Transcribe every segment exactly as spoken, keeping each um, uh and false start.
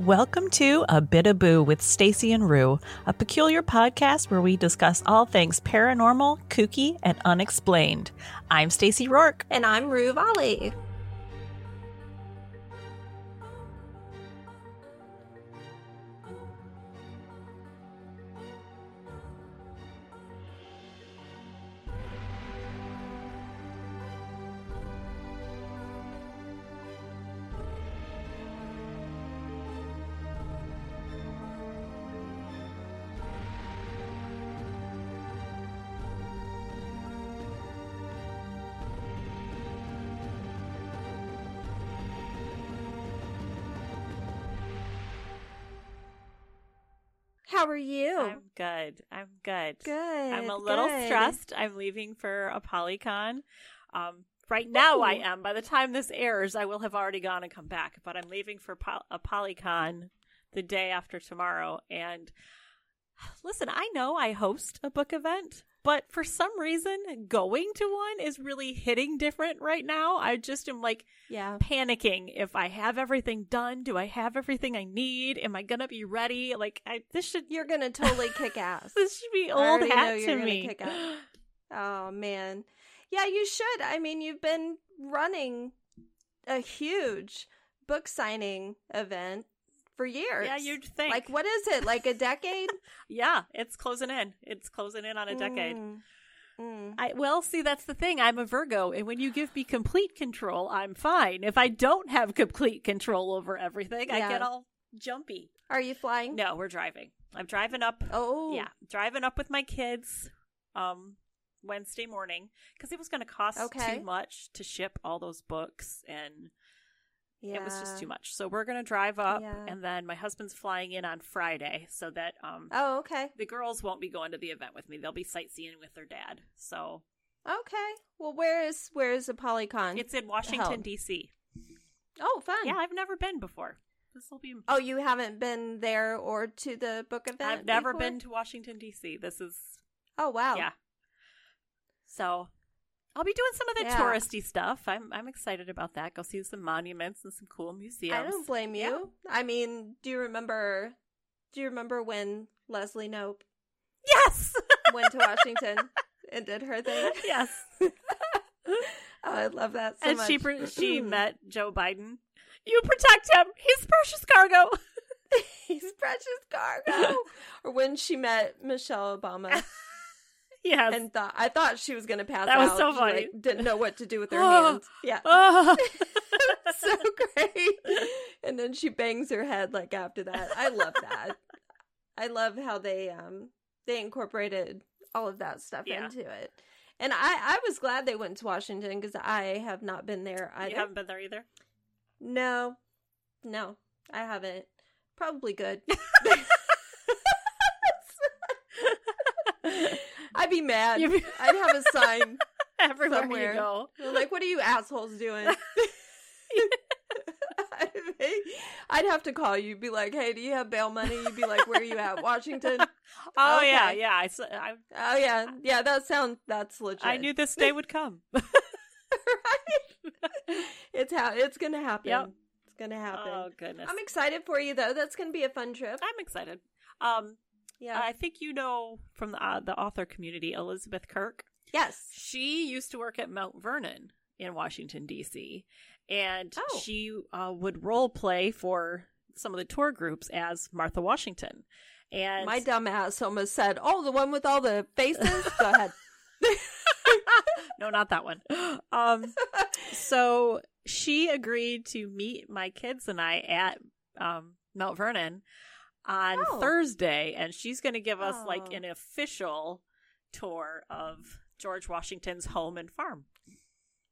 Welcome to A Bit of Boo with Stacy and Rue, a peculiar podcast where we discuss all things paranormal, kooky, and unexplained. I'm Stacy Rourke. And I'm Rue Volley. How are you? I'm good. I'm good. Good. I'm a little good. stressed. I'm leaving for a PolyCon. Um, right now Ooh. I am. By the time this airs, I will have already gone and come back. But I'm leaving for pol- a PolyCon the day after tomorrow. And listen, I know I host a book event, but for some reason, going to one is really hitting different right now. I just am like yeah. panicking. If I have everything done, do I have everything I need? Am I going to be ready? Like, I, this should... You're going to totally kick ass. This should be old hat to me. Kick ass. Oh, man. Yeah, you should. I mean, you've been running a huge book signing event for years. Yeah, you'd think. Like, what is it? Like a decade? Yeah, it's closing in. It's closing in on a decade. Mm. Mm. I well, see, that's the thing. I'm a Virgo, and when you give me complete control, I'm fine. If I don't have complete control over everything, yeah. I get all jumpy. Are you flying? No, we're driving. I'm driving up. Oh. Yeah, driving up with my kids um, Wednesday morning, because it was going to cost okay. too much to ship all those books, and... Yeah. It was just too much. So we're going to drive up, yeah. and then my husband's flying in on Friday so that um, oh, okay. the girls won't be going to the event with me. They'll be sightseeing with their dad. So okay. Well, where is where is the PolyCon? It's in Washington, D C Oh, fun. Yeah, I've never been before. This will be Oh, you haven't been there or to the book event I've never before? Been to Washington, D C This is Oh, wow. Yeah. So I'll be doing some of the yeah. touristy stuff. I'm I'm excited about that. Go see some monuments and some cool museums. I don't blame you. Yeah. I mean, do you remember do you remember when Leslie Knope Yes went to Washington and did her thing? Yes. Oh, I love that so and much. And she she met Joe Biden. You protect him. He's precious cargo. He's precious cargo. Or when she met Michelle Obama. Yeah, and thought I thought she was going to pass out. That was out. so funny. She, like, didn't know what to do with her oh, hands. Yeah, oh. So great. And then she bangs her head like after that. I love that. I love how they um they incorporated all of that stuff yeah. into it. And I I was glad they went to Washington because I have not been there either. You haven't been there either? No, no, I haven't. Probably good. I'd be mad. I'd have a sign everywhere somewhere. You go. Like, what are you assholes doing? I'd have to call you, be like, hey, do you have bail money? You'd be like, where are you at? Washington? Oh, okay. yeah, yeah. I, I, oh, yeah. Yeah, that sounds, that's legit. I knew this day would come. Right? It's, ha- it's going to happen. Yep. It's going to happen. Oh, goodness. I'm excited for you, though. That's going to be a fun trip. I'm excited. Um. Yeah, I think you know from the uh, the author community, Elizabeth Kirk. Yes. She used to work at Mount Vernon in Washington, D C, and oh. she uh, would role play for some of the tour groups as Martha Washington. And my dumb ass almost said, oh, the one with all the faces? Go ahead. No, not that one. Um, so she agreed to meet my kids and I at um, Mount Vernon on oh. Thursday, and she's going to give us oh. like an official tour of George Washington's home and farm.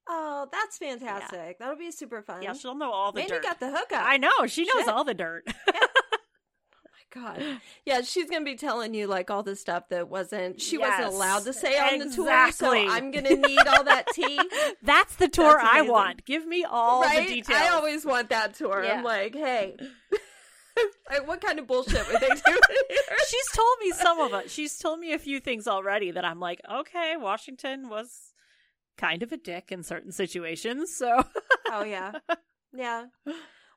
Oh, that's fantastic. Yeah. That'll be super fun. Yeah, she'll know all the Maybe dirt. Got the hookup. I know. She knows Shit. all the dirt. Yeah. Oh, my God. Yeah, she's going to be telling you like all the stuff that wasn't, she yes. wasn't allowed to say on exactly. the tour, so I'm going to need all that tea. That's the tour that's I want. Give me all right? the details. I always want that tour. Yeah. I'm like, hey... Like, what kind of bullshit were they doing here? She's told me some of it. She's told me a few things already that I'm like, okay, Washington was kind of a dick in certain situations, so. Oh, yeah. Yeah.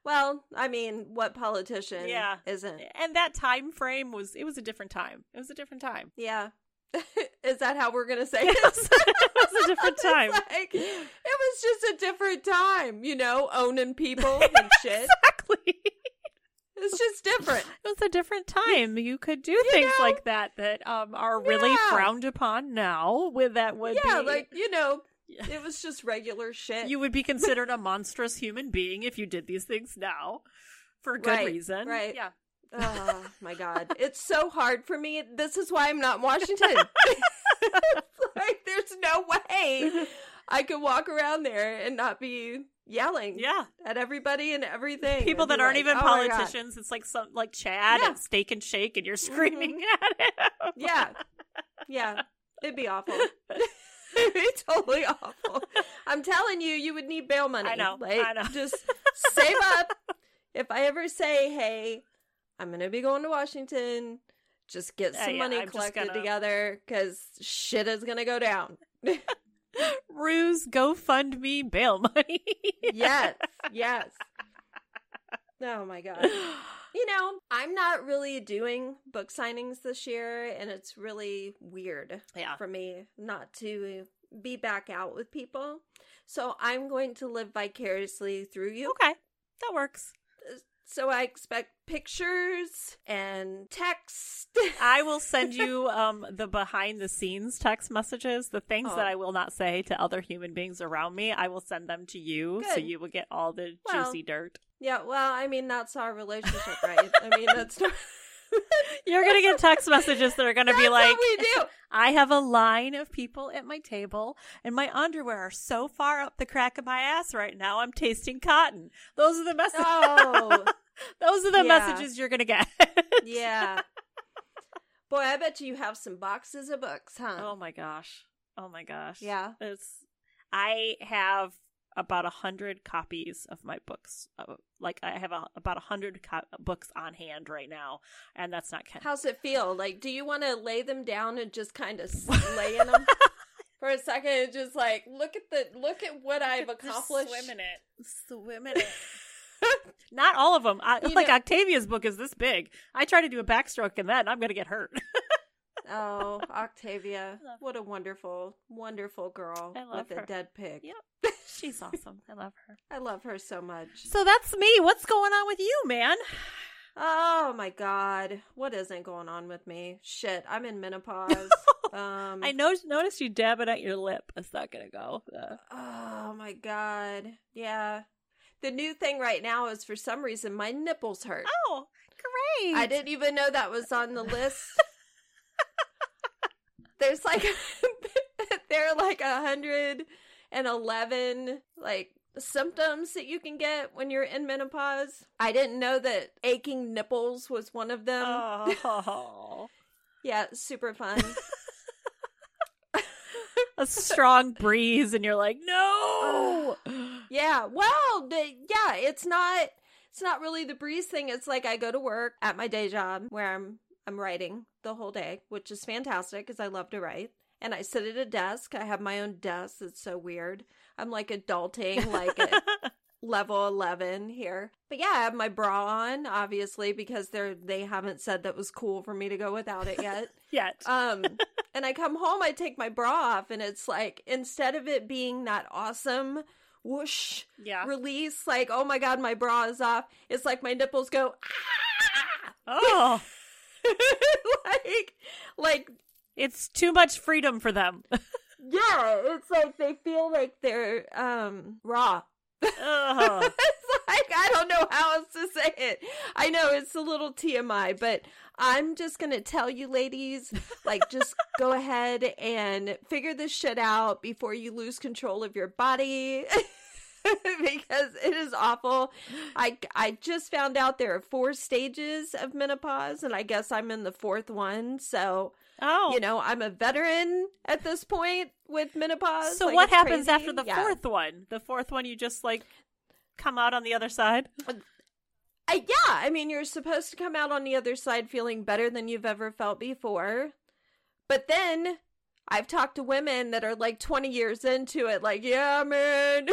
Well, I mean, what politician yeah. isn't? And that time frame was, it was a different time. It was a different time. Yeah. Is that how we're going to say it? It was a different time. Like, it was just a different time, you know, owning people and shit. Exactly. It's just different. It was a different time. You could do you things know? like that that um, are really yeah. frowned upon now. With that would yeah, be... like, you know, yeah. it was just regular shit. You would be considered a monstrous human being if you did these things now for good right, reason. Right. Yeah. Oh, my God. It's so hard for me. This is why I'm not in Washington. Like, there's no way I could walk around there and not be... yelling yeah. at everybody and everything. People that aren't like, even oh politicians. It's like some like Chad yeah. and Steak and Shake and you're screaming mm-hmm. at him. Yeah. Yeah. It'd be awful. It'd be totally awful. I'm telling you, you would need bail money. I know. Like, I know. Just save up. If I ever say, hey, I'm going to be going to Washington, just get some uh, yeah, money I'm collected gonna... together because shit is going to go down. Ruse, GoFundMe, bail money. Yes, yes. Oh my God. You know, I'm not really doing book signings this year, and it's really weird yeah. for me not to be back out with people. So I'm going to live vicariously through you. Okay, that works. So I expect pictures and text. I will send you um, the behind-the-scenes text messages, the things oh. that I will not say to other human beings around me. I will send them to you, Good. so you will get all the well, juicy dirt. Yeah, well, I mean, that's our relationship, right? I mean, that's not... You're going to get text messages that are going to be like, we do. I have a line of people at my table and my underwear are so far up the crack of my ass right now. I'm tasting cotton. Those are the messages. Oh. Those are the yeah. messages you're going to get. Yeah. Boy, I bet you have some boxes of books, huh? Oh, my gosh. Oh, my gosh. Yeah. It's. I have about a hundred copies of my books. Uh, like I have a, about a hundred co- books on hand right now, and that's not counting. How's it feel? Like, do you want to lay them down and just kind of lay in them for a second and just like look at the look at what I've accomplished? Just swim in it, swim in it. Not all of them. I, like know, Octavia's book is this big. I try to do a backstroke in that, and I'm gonna get hurt. Oh, Octavia. What a wonderful, wonderful girl I love with her. A dead pig. Yep. She's awesome. I love her. I love her so much. So that's me. What's going on with you, man? Oh, my God. What isn't going on with me? Shit, I'm in menopause. um, I noticed, noticed you dabbing at your lip. It's not going to go. Uh, oh, my God. Yeah. The new thing right now is for some reason my nipples hurt. Oh, great. I didn't even know that was on the list. There's like, there are like one hundred eleven like symptoms that you can get when you're in menopause. I didn't know that aching nipples was one of them. Oh. Yeah, super fun. A strong breeze and you're like, no. Uh, yeah, well, the, yeah, it's not, it's not really the breeze thing. It's like I go to work at my day job where I'm. I'm writing the whole day, which is fantastic because I love to write. And I sit at a desk. I have my own desk. It's so weird. I'm like adulting, like at level eleven here. But yeah, I have my bra on, obviously, because they're, they haven't said that was cool for me to go without it yet. Yet. Um, and I come home, I take my bra off, and it's like, instead of it being that awesome whoosh yeah. release, like, oh my God, my bra is off. It's like my nipples go, ah! Oh. like, like it's too much freedom for them. Yeah, it's like they feel like they're um raw. Uh-huh. It's like I don't know how else to say it. I know it's a little T M I, but I'm just gonna tell you, ladies, like just go ahead and figure this shit out before you lose control of your body. Because it is awful. I, I just found out there are four stages of menopause, and I guess I'm in the fourth one. So, oh. you know, I'm a veteran at this point with menopause. So like, what happens crazy. after the yeah. fourth one? The fourth one, you just, like, come out on the other side? I, yeah. I mean, you're supposed to come out on the other side feeling better than you've ever felt before. But then I've talked to women that are, like, twenty years into it, like, yeah, man.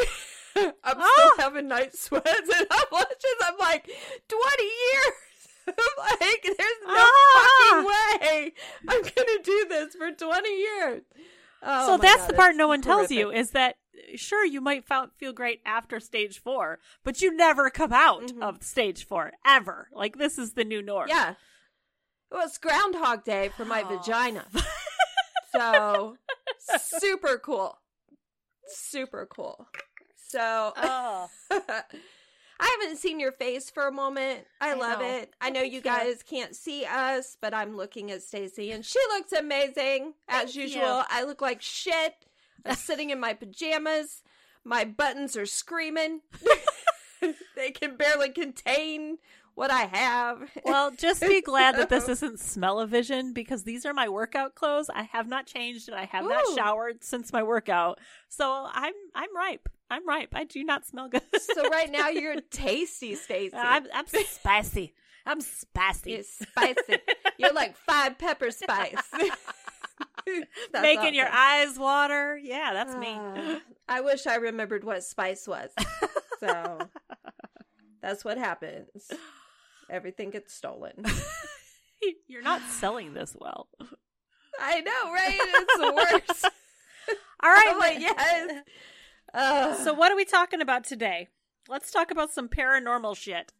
I'm ah. still having night sweats and I'm watching. I'm like, twenty years. I'm like, there's no ah. fucking way I'm gonna do this for twenty years. Oh, so that's God, the part no one horrific. tells you is that sure you might feel great after stage four, but you never come out mm-hmm. of stage four ever. Like this is the new norm. Yeah. It was Groundhog Day for my oh. vagina. So super cool. Super cool. So oh. I haven't seen your face for a moment. I, I love know. it. I know you guys can't see us, but I'm looking at Stacey and she looks amazing as Thank usual. You. I look like shit. I'm sitting in my pajamas. My buttons are screaming. They can barely contain what I have. Well, just be glad so. that this isn't smell-o-vision because these are my workout clothes. I have not changed and I have Ooh. not showered since my workout. So I'm I'm ripe. I'm ripe. I do not smell good. So right now you're tasty, Stacey. I'm, I'm spicy. I'm spicy. You're spicy. You're like five pepper spice. Making awesome. your eyes water. Yeah, that's uh, me. I wish I remembered what spice was. So that's what happens. Everything gets stolen. You're not selling this well. I know, right? It's the worst. All right. Like, yes. Uh, so what are we talking about today? Let's talk about some paranormal shit.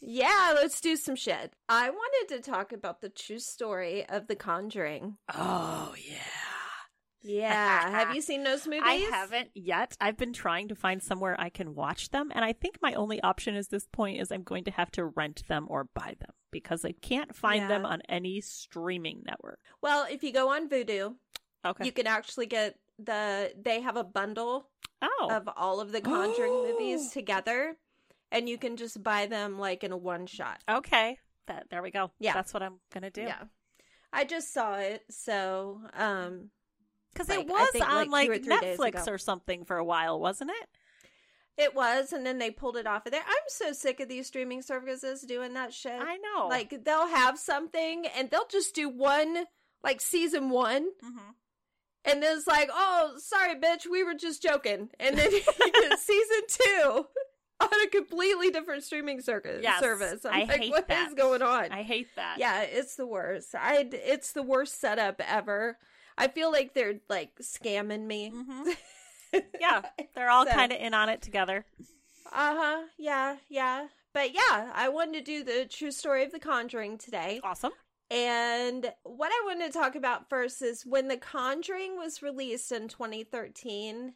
Yeah, let's do some shit. I wanted to talk about the true story of The Conjuring. Oh, yeah. Yeah. Have you seen those movies? I haven't yet. I've been trying to find somewhere I can watch them. And I think my only option at this point is I'm going to have to rent them or buy them because I can't find yeah. them on any streaming network. Well, if you go on Vudu, okay. you can actually get the, they have a bundle oh. of all of the Conjuring oh. movies together. And you can just buy them like in a one shot. Okay. That, there we go. Yeah. That's what I'm going to do. Yeah. I just saw it. So, um, because like, it was think, on like, like Netflix or something for a while, wasn't it? It was. And then they pulled it off of there. I'm so sick of these streaming services doing that shit. I know. Like they'll have something and they'll just do one, like season one. Mm-hmm. And then it's like, oh, sorry, bitch. We were just joking. And then you get season two. On a completely different streaming circuit yes, service. I'm I like, hate what that. is going on? I hate that. Yeah, it's the worst. I it's the worst setup ever. I feel like they're like scamming me. Mm-hmm. Yeah, they're all so, kind of in on it together. Uh huh. Yeah, yeah. But yeah, I wanted to do the true story of The Conjuring today. Awesome. And what I wanted to talk about first is when The Conjuring was released in twenty thirteen,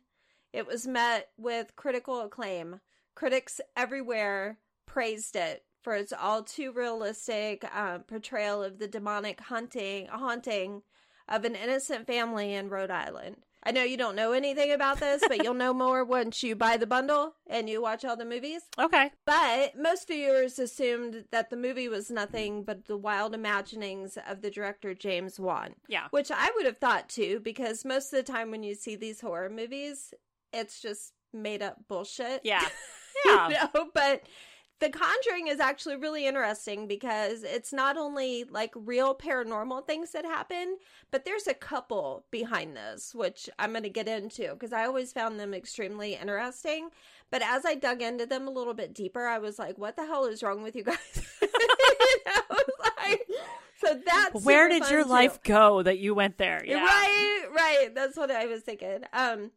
it was met with critical acclaim. Critics everywhere praised it for its all too realistic uh, portrayal of the demonic hunting, haunting of an innocent family in Rhode Island. I know you don't know anything about this, but you'll know more once you buy the bundle and you watch all the movies. Okay. But most viewers assumed that the movie was nothing but the wild imaginings of the director James Wan. Yeah. Which I would have thought too, because most of the time when you see these horror movies, it's just made up bullshit. Yeah. Yeah. You know? But The Conjuring is actually really interesting because it's not only like real paranormal things that happen, but there's a couple behind this, which I'm going to get into because I always found them extremely interesting. But as I dug into them a little bit deeper, I was like, what the hell is wrong with you guys? You know? Like, so that's where did your too. life go that you went there? Yeah. Right. Right. That's what I was thinking. Um,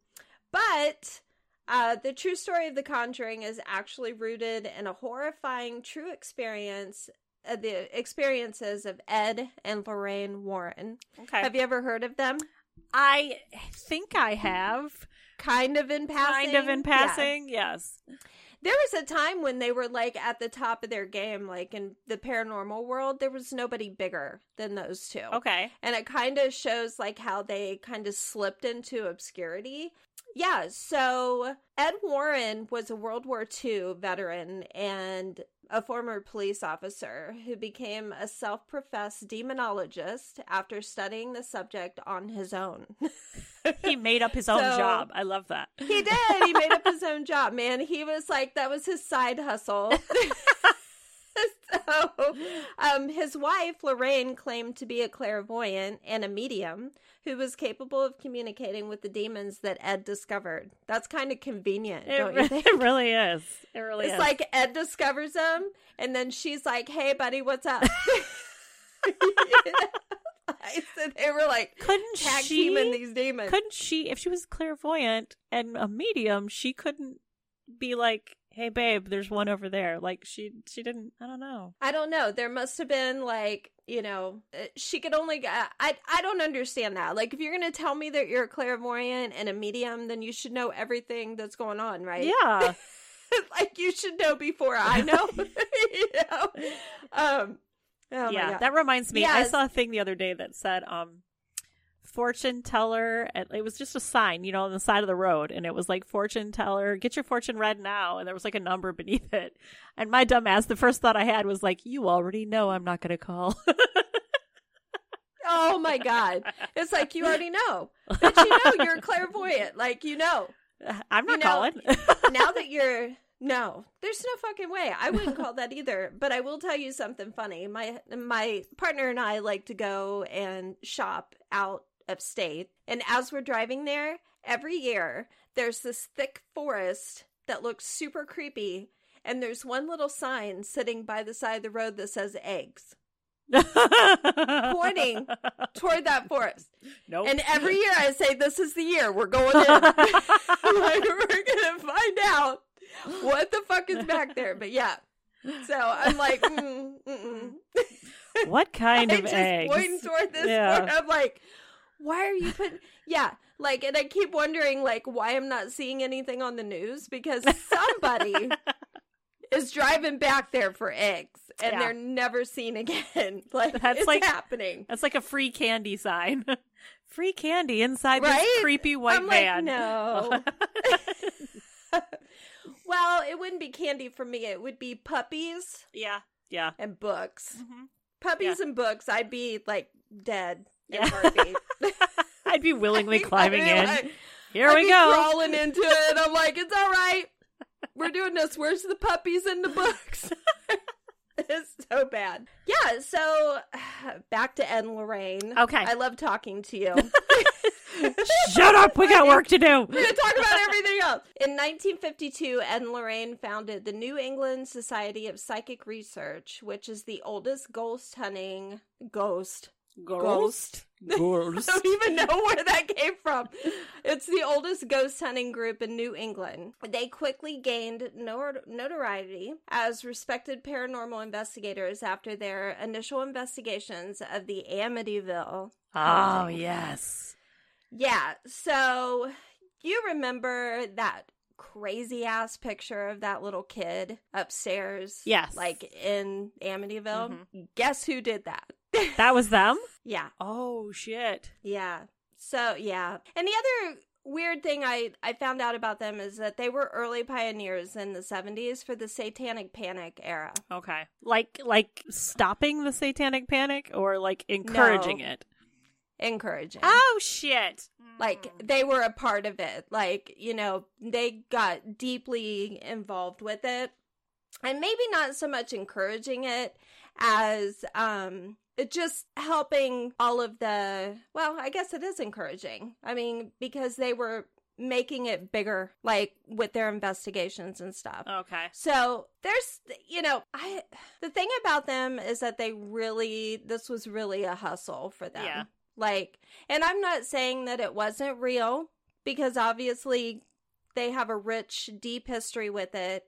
but Uh, the true story of The Conjuring is actually rooted in a horrifying true experience, uh, the experiences of Ed and Lorraine Warren. Okay. Have you ever heard of them? I think I have. Kind of in passing. Kind of in passing, yeah. Yes. There was a time when they were like at the top of their game, like in the paranormal world, there was nobody bigger than those two. Okay. And it kind of shows like how they kind of slipped into obscurity. Yeah, so Ed Warren was a World War Two veteran and a former police officer who became a self-professed demonologist after studying the subject on his own. He made up his own so, job. I love that. He did. He made up his own job, man. He was like, that was his side hustle. So um, his wife, Lorraine, claimed to be a clairvoyant and a medium who was capable of communicating with the demons that Ed discovered. That's kind of convenient, it, don't you think? It really is. It really it's is. It's like Ed discovers them, and then she's like, hey, buddy, what's up? So they were like, couldn't tag she, teaming these demons. Couldn't she, if she was clairvoyant and a medium, she couldn't be like, hey, babe, there's one over there. Like, she she didn't, I don't know. I don't know. There must have been, like, you know, she could only, I, I don't understand that. Like, if you're going to tell me that you're a clairvoyant and a medium, then you should know everything that's going on, right? Yeah. Like, you should know before I know. You know? Um, oh yeah, my God. That reminds me. Yes. I saw a thing the other day that said, um, fortune teller, it was just a sign, you know, on the side of the road, and it was like, fortune teller, get your fortune read now, and there was like a number beneath it, and my dumbass, the first thought I had was like, you already know I'm not gonna call. Oh my God, it's like, you already know, but you know you're clairvoyant, like, you know I'm not, you know, calling. Now that you're, no, there's no fucking way. I wouldn't call that either. But I will tell you something funny. My my partner and I like to go and shop out of state. And as we're driving there, every year, there's this thick forest that looks super creepy. And there's one little sign sitting by the side of the road that says eggs. Pointing toward that forest. Nope. And every year I say, this is the year. We're going in. Like, we're going to find out what the fuck is back there? But yeah, so I'm like, mm, mm-mm. What kind of eggs? I'm just pointing toward this. Yeah. I'm like, why are you putting? Yeah, like, and I keep wondering, like, why I'm not seeing anything on the news, because somebody is driving back there for eggs, and yeah. They're never seen again. Like, that's it's like, happening. That's like a free candy sign. Free candy inside, right? This creepy white I'm man. Like, no. Well, it wouldn't be candy for me. It would be puppies. Yeah. Yeah. And books. Mm-hmm. Puppies, yeah. And books. I'd be like dead. Yeah. I'd be willingly climbing I'd be in. Like, here I'd we be go. Crawling into it. I'm like, it's all right. We're doing this. Where's the puppies and the books? It's so bad. Yeah. So back to Ed and Lorraine. Okay. I love talking to you. Shut up, we got work to do. We're going to talk about everything else. In nineteen fifty-two, Ed and Lorraine founded the New England Society of Psychic Research, which is the oldest ghost hunting ghost. Ghost? Ghost. I don't even know where that came from. It's the oldest ghost hunting group in New England. They quickly gained notoriety as respected paranormal investigators after their initial investigations of the Amityville. Oh, yes. Yeah, so you remember that crazy-ass picture of that little kid upstairs? Yes. Like, in Amityville? Mm-hmm. Guess who did that? That was them? Yeah. Oh, shit. Yeah. So, yeah. And the other weird thing I, I found out about them is that they were early pioneers in the seventies for the Satanic Panic era. Okay. Like, like stopping the Satanic Panic, or, like, encouraging no. it? Encouraging. Oh, shit. Like, they were a part of it. Like, you know, they got deeply involved with it. And maybe not so much encouraging it as um, just helping all of the, well, I guess it is encouraging. I mean, because they were making it bigger, like, with their investigations and stuff. Okay. So there's, you know, I the thing about them is that they really, this was really a hustle for them. Yeah. Like, and I'm not saying that it wasn't real, because obviously they have a rich, deep history with it.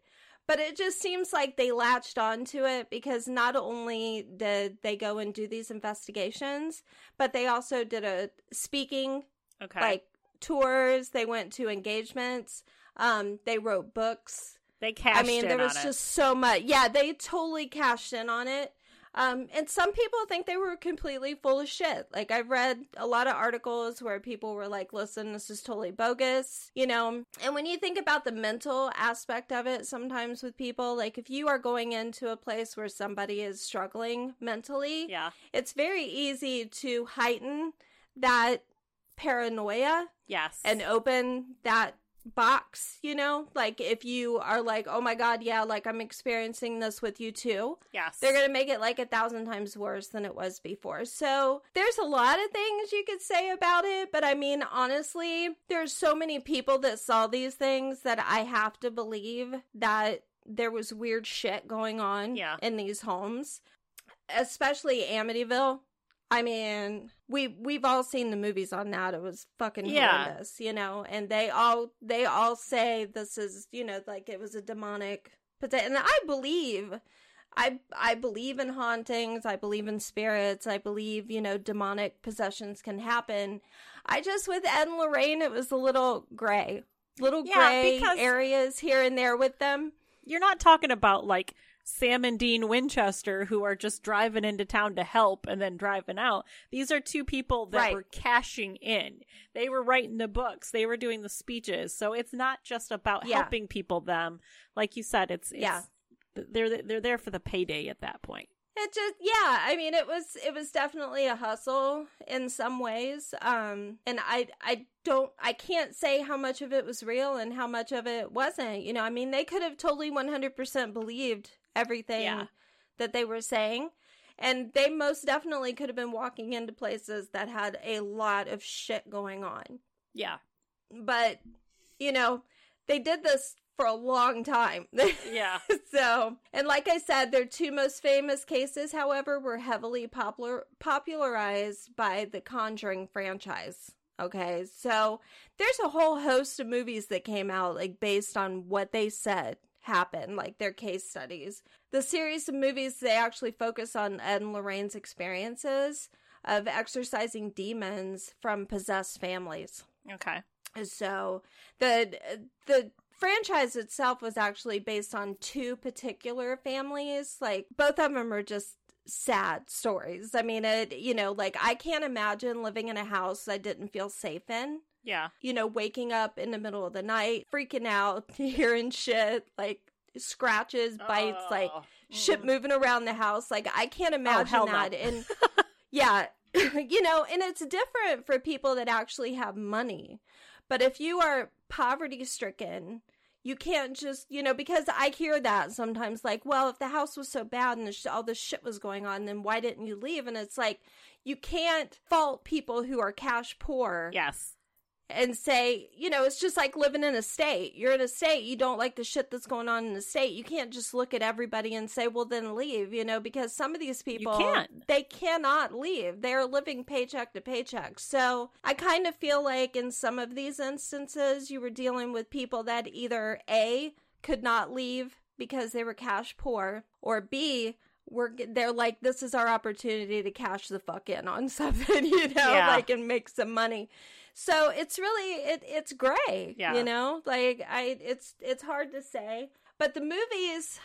But it just seems like they latched onto it, because not only did they go and do these investigations, but they also did a speaking, okay. like tours. They went to engagements. Um, they wrote books. They cashed in on it. I mean, there was just so much. Yeah, they totally cashed in on it. Um, and some people think they were completely full of shit. Like, I've read a lot of articles where people were like, listen, this is totally bogus, you know? And when you think about the mental aspect of it, sometimes with people, like, if you are going into a place where somebody is struggling mentally, yeah. it's very easy to heighten that paranoia. Yes. And open that box, you know, like if you are like, oh my God, yeah, like I'm experiencing this with you too. Yes. They're going to make it like a thousand times worse than it was before. So there's a lot of things you could say about it. But I mean, honestly, there's so many people that saw these things that I have to believe that there was weird shit going on yeah. in these homes, especially Amityville. I mean, we we've all seen the movies on that. It was fucking yeah. horrendous, you know. And they all they all say this is, you know, like it was a demonic. But and I believe, I I believe in hauntings. I believe in spirits. I believe, you know, demonic possessions can happen. I just with Ed and Lorraine, it was a little gray, little yeah, gray areas here and there with them. You're not talking about like Sam and Dean Winchester, who are just driving into town to help and then driving out. These are two people that right. were cashing in. They were writing the books. They were doing the speeches. So it's not just about yeah. helping people. Them, like you said, it's, it's yeah. they're they're there for the payday at that point. It just yeah. I mean, it was it was definitely a hustle in some ways. Um, and I I don't I can't say how much of it was real and how much of it wasn't. You know, I mean, they could have totally one hundred percent believed everything yeah. that they were saying, and they most definitely could have been walking into places that had a lot of shit going on. Yeah, but you know, they did this for a long time. Yeah. So, and like I said, their two most famous cases, however, were heavily popular popularized by the Conjuring franchise. Okay, so there's a whole host of movies that came out like based on what they said happen, like their case studies. The series of movies, they actually focus on Ed and Lorraine's experiences of exorcising demons from possessed families. Okay. So the the franchise itself was actually based on two particular families. Like, both of them are just sad stories. I mean, it, you know, like I can't imagine living in a house I didn't feel safe in. Yeah. You know, waking up in the middle of the night, freaking out, hearing shit, like scratches, bites, oh. like shit moving around the house. Like, I can't imagine oh, that. No. And yeah, you know, and it's different for people that actually have money. But if you are poverty stricken, you can't just, you know, because I hear that sometimes, like, well, if the house was so bad and all this shit was going on, then why didn't you leave? And it's like, you can't fault people who are cash poor. Yes. And say, you know, it's just like living in a state. You're in a state. You don't like the shit that's going on in the state. You can't just look at everybody and say, well, then leave, you know, because some of these people, you can't. They cannot leave. They're living paycheck to paycheck. So I kind of feel like in some of these instances, you were dealing with people that either A, could not leave because they were cash poor, or B, We're they're like, this is our opportunity to cash the fuck in on something, you know, yeah. like, and make some money. So it's really, it it's gray, yeah. you know, like I, it's, it's hard to say, but the movies,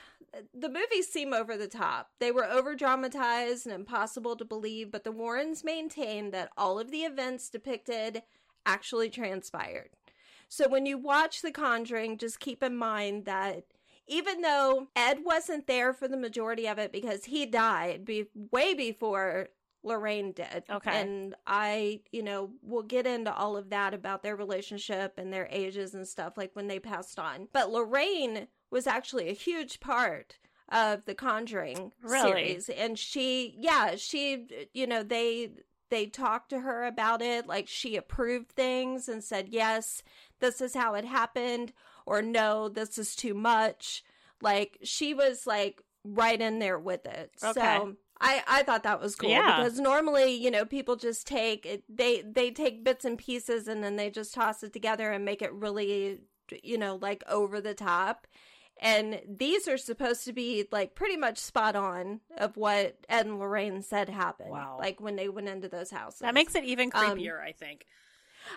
the movies seem over the top. They were over dramatized and impossible to believe, but the Warrens maintained that all of the events depicted actually transpired. So when you watch The Conjuring, just keep in mind that even though Ed wasn't there for the majority of it because he died be- way before Lorraine did. Okay. And I, you know, we'll get into all of that about their relationship and their ages and stuff, like when they passed on. But Lorraine was actually a huge part of the Conjuring really? series. And she, yeah, she, you know, they... They talked to her about it, like she approved things and said, yes, this is how it happened, or no, this is too much. Like, she was like right in there with it. Okay. So I, I thought that was cool yeah. because normally, you know, people just take it, they, they take bits and pieces and then they just toss it together and make it really, you know, like over the top. And these are supposed to be, like, pretty much spot on of what Ed and Lorraine said happened. Wow. Like, when they went into those houses. That makes it even creepier, um, I think.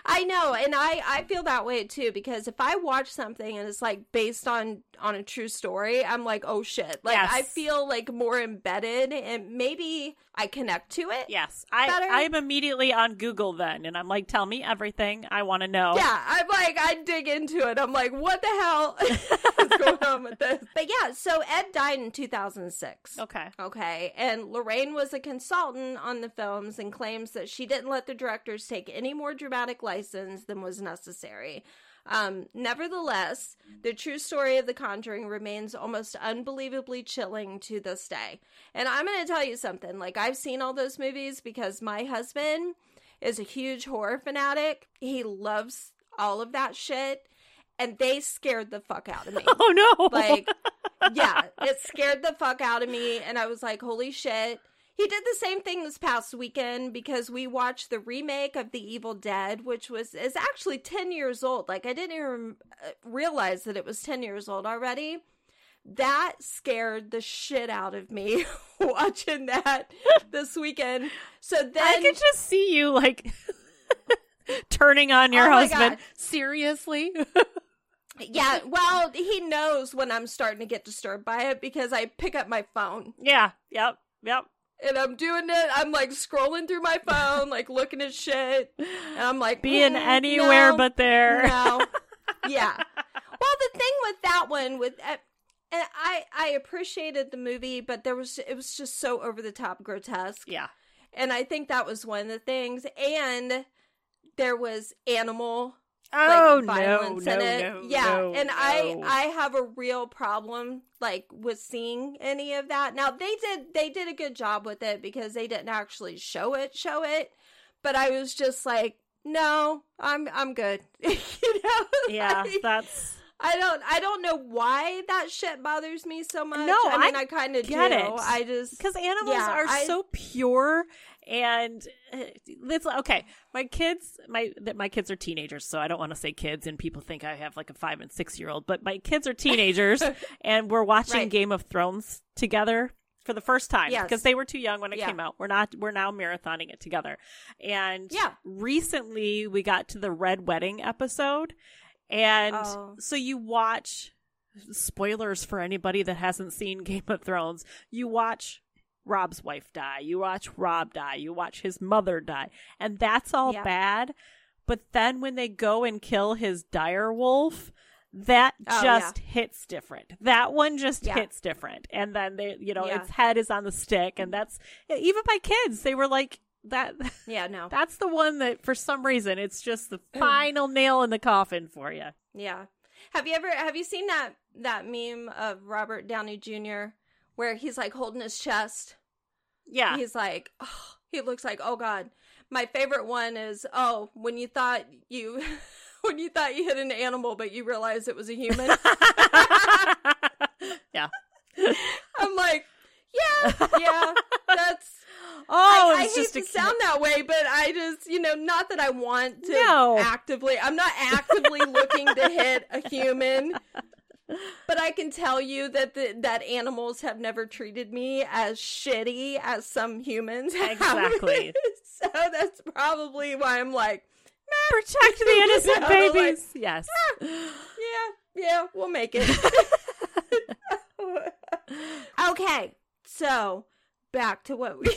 I know, and I, I feel that way, too, because if I watch something and it's, like, based on, on a true story, I'm like, oh, shit. Like, yes. I feel, like, more embedded, and maybe I connect to it. Yes. I, I'm immediately on Google then, and I'm like, tell me everything. I want to know. Yeah, I'm like, I dig into it. I'm like, what the hell? Going on with this. But yeah, so Ed died in two thousand six. Okay. Okay. And Lorraine was a consultant on the films and claims that she didn't let the directors take any more dramatic license than was necessary. Um, nevertheless, the true story of The Conjuring remains almost unbelievably chilling to this day. And I'm going to tell you something. Like, I've seen all those movies because my husband is a huge horror fanatic. He loves all of that shit. And they scared the fuck out of me. Oh, no. Like, yeah, it scared the fuck out of me. And I was like, holy shit. He did the same thing this past weekend because we watched the remake of The Evil Dead, which was is actually ten years old. Like, I didn't even realize that it was ten years old already. That scared the shit out of me watching that this weekend. So then I could just see you, like, turning on your oh husband. God. Seriously? Yeah, well, he knows when I'm starting to get disturbed by it because I pick up my phone. Yeah, yep, yep. And I'm doing it. I'm like scrolling through my phone, like looking at shit. And I'm like, being mm, anywhere no, but there. No. Yeah. Well, the thing with that one, with uh, and I, I appreciated the movie, but there was it was just so over the top grotesque. Yeah. And I think that was one of the things. And there was animal oh, like, violence no, in no, it. No, yeah. No, and no. I, I have a real problem like with seeing any of that. Now they did they did a good job with it because they didn't actually show it, show it. But I was just like, no, I'm I'm good. You know? Yeah, like, that's I don't I don't know why that shit bothers me so much. No, I mean I, I kind of do. It. I just because animals yeah, are I, so pure and it's okay. My kids, my my kids are teenagers, so I don't want to say kids, and people think I have like a five and six year old. But my kids are teenagers, and we're watching right. Game of Thrones together for the first time because yes. they were too young when it yeah. came out. We're not. We're now marathoning it together, and yeah. recently we got to the Red Wedding episode. And oh. so you watch, spoilers for anybody that hasn't seen Game of Thrones, you watch Rob's wife die, you watch Rob die, you watch his mother die, and that's all yeah. bad. But then when they go and kill his dire wolf, that oh, just yeah. hits different. That one just yeah. hits different. And then, they, you know, yeah. its head is on the stick. And that's, even my kids, they were like, that yeah no that's the one that for some reason it's just the final nail in the coffin for you. Yeah. Have you ever have you seen that that meme of Robert Downey Junior where he's like holding his chest? Yeah, he's like oh, he looks like oh god. My favorite one is oh when you thought you when you thought you hit an animal but you realized it was a human. Yeah. I'm like yeah yeah that's Oh, I, I it's hate just to sound that way, but I just, you know, not that I want to no. actively. I'm not actively looking to hit a human, but I can tell you that the, that animals have never treated me as shitty as some humans have. Exactly. So that's probably why I'm like, meh. Protect the innocent so, babies. Like, yes. Ah, yeah, yeah, we'll make it. Okay, so back to what we.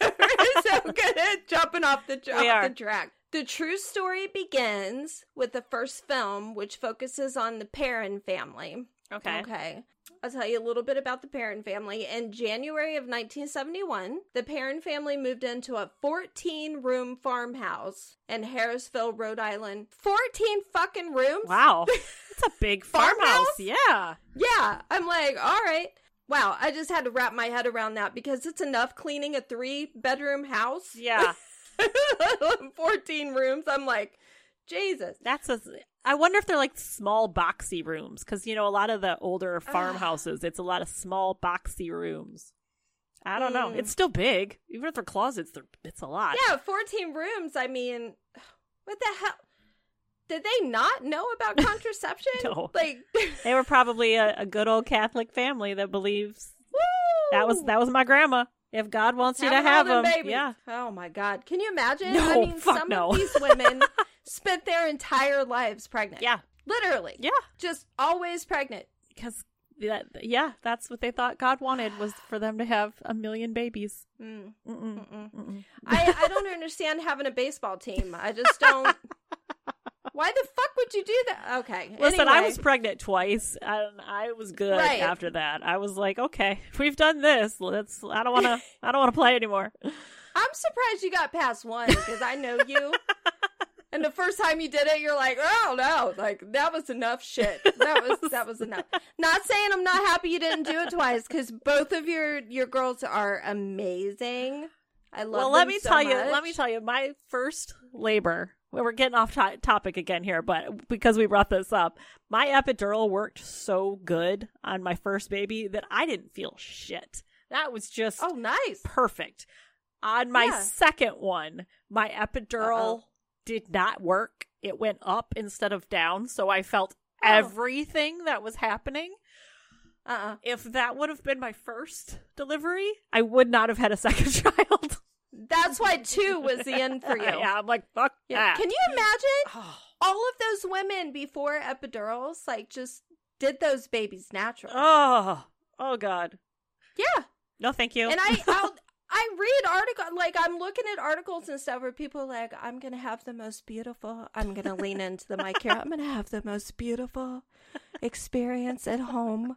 We're so good at jumping off the, off the track. The true story begins with the first film, which focuses on the Perron family. Okay. Okay. I'll tell you a little bit about the Perron family. In January of nineteen seventy-one, the Perron family moved into a fourteen-room farmhouse in Harrisville, Rhode Island. fourteen fucking rooms? Wow. It's a big farmhouse. farmhouse. Yeah. Yeah. I'm like, all right. Wow, I just had to wrap my head around that because it's enough cleaning a three-bedroom house. Yeah. fourteen rooms. I'm like, Jesus. That's a... I wonder if they're like small boxy rooms because, you know, a lot of the older farmhouses, it's a lot of small boxy rooms. I don't mm. know. It's still big. Even if they're closets, they're, it's a lot. Yeah, fourteen rooms. I mean, what the hell? Did they not know about contraception? No. Like they were probably a, a good old Catholic family that believes Woo! that was that was my grandma. If God wants have you to have them, babies. Yeah. Oh my God, can you imagine? No, I mean, fuck some no. of these women spent their entire lives pregnant. Yeah, literally. Yeah, just always pregnant because that, yeah, that's what they thought God wanted was for them to have a million babies. Mm. Mm-mm. Mm-mm. Mm-mm. I I don't understand having a baseball team. I just don't. Why the fuck would you do that? Okay. Listen, anyway. I was pregnant twice, and I was good right. after that. I was like, okay, we've done this. Let's. I don't want to. I don't want to play anymore. I'm surprised you got past one because I know you. And the first time you did it, you're like, oh no, like that was enough shit. That was that was enough. Not saying I'm not happy you didn't do it twice, because both of your your girls are amazing. I love. Well, let them me so tell much. you. Let me tell you, my first labor. We're getting off to- topic again here, but because we brought this up, my epidural worked so good on my first baby that I didn't feel shit. That was just oh nice, perfect. On my yeah. second one, my epidural. Uh-oh. Did not work. It went up instead of down, so I felt oh. everything that was happening. Uh-uh. If that would have been my first delivery, I would not have had a second child. That's why two was the end for you. Yeah, I'm like, fuck yeah. that. Can you imagine all of those women before epidurals, like, just did those babies natural? Oh, oh God. Yeah. No, thank you. And I, I'll... I read articles, like, I'm looking at articles and stuff where people are like, I'm going to have the most beautiful, I'm going to lean into the mic here, I'm going to have the most beautiful experience at home.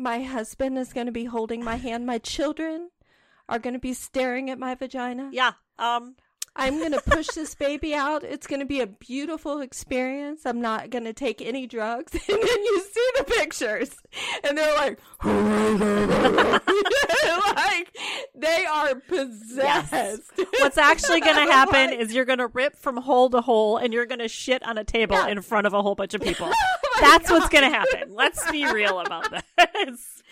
My husband is going to be holding my hand. My children are going to be staring at my vagina. Yeah. Um. I'm going to push this baby out. It's going to be a beautiful experience. I'm not going to take any drugs. And then you see the pictures and they're like, like they are possessed. Yes. What's actually going to happen like, is you're going to rip from hole to hole and you're going to shit on a table yeah. in front of a whole bunch of people. Oh That's God. What's going to happen. Let's be real about this.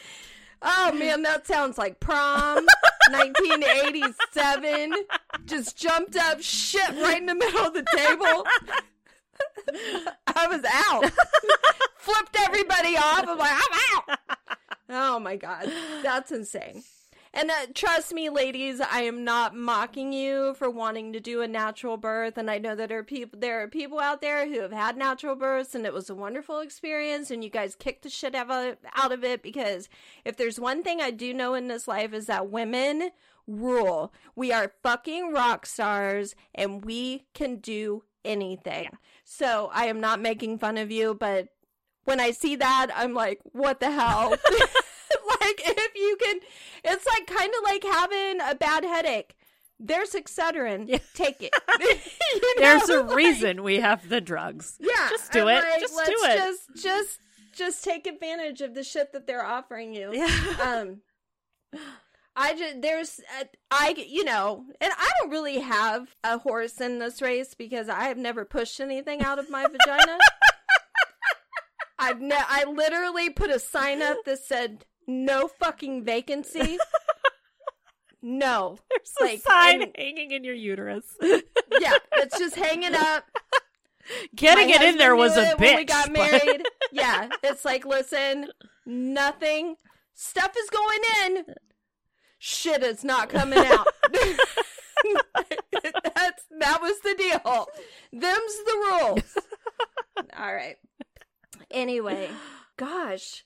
Oh, man, that sounds like prom, nineteen eighty-seven, just jumped up, shit right in the middle of the table. I was out. Flipped everybody off. I'm like, I'm out. Oh, my God. That's insane. And uh, trust me, ladies, I am not mocking you for wanting to do a natural birth. And I know that there are people there are people out there who have had natural births, and it was a wonderful experience. And you guys kicked the shit out of it, because if there's one thing I do know in this life is that women rule. We are fucking rock stars, and we can do anything. Yeah. So I am not making fun of you, but when I see that, I'm like, what the hell? Like, if you can, it's like kind of like having a bad headache. There's Excedrin. Yeah. Take it. You know? There's a like, reason we have the drugs. Yeah. Just do it. Like, just let's do it. Just, just, just take advantage of the shit that they're offering you. Yeah. Um, I just, there's, uh, I, you know, and I don't really have a horse in this race because I have never pushed anything out of my vagina. I've ne- I literally put a sign up that said, no fucking vacancy. No. There's like, a sign and, hanging in your uterus. Yeah, it's just hanging up. Getting My it in there was a bitch. When we got married. But... yeah, it's like, listen, nothing. Stuff is going in. Shit is not coming out. That's That was the deal. Them's the rules. All right. Anyway, gosh.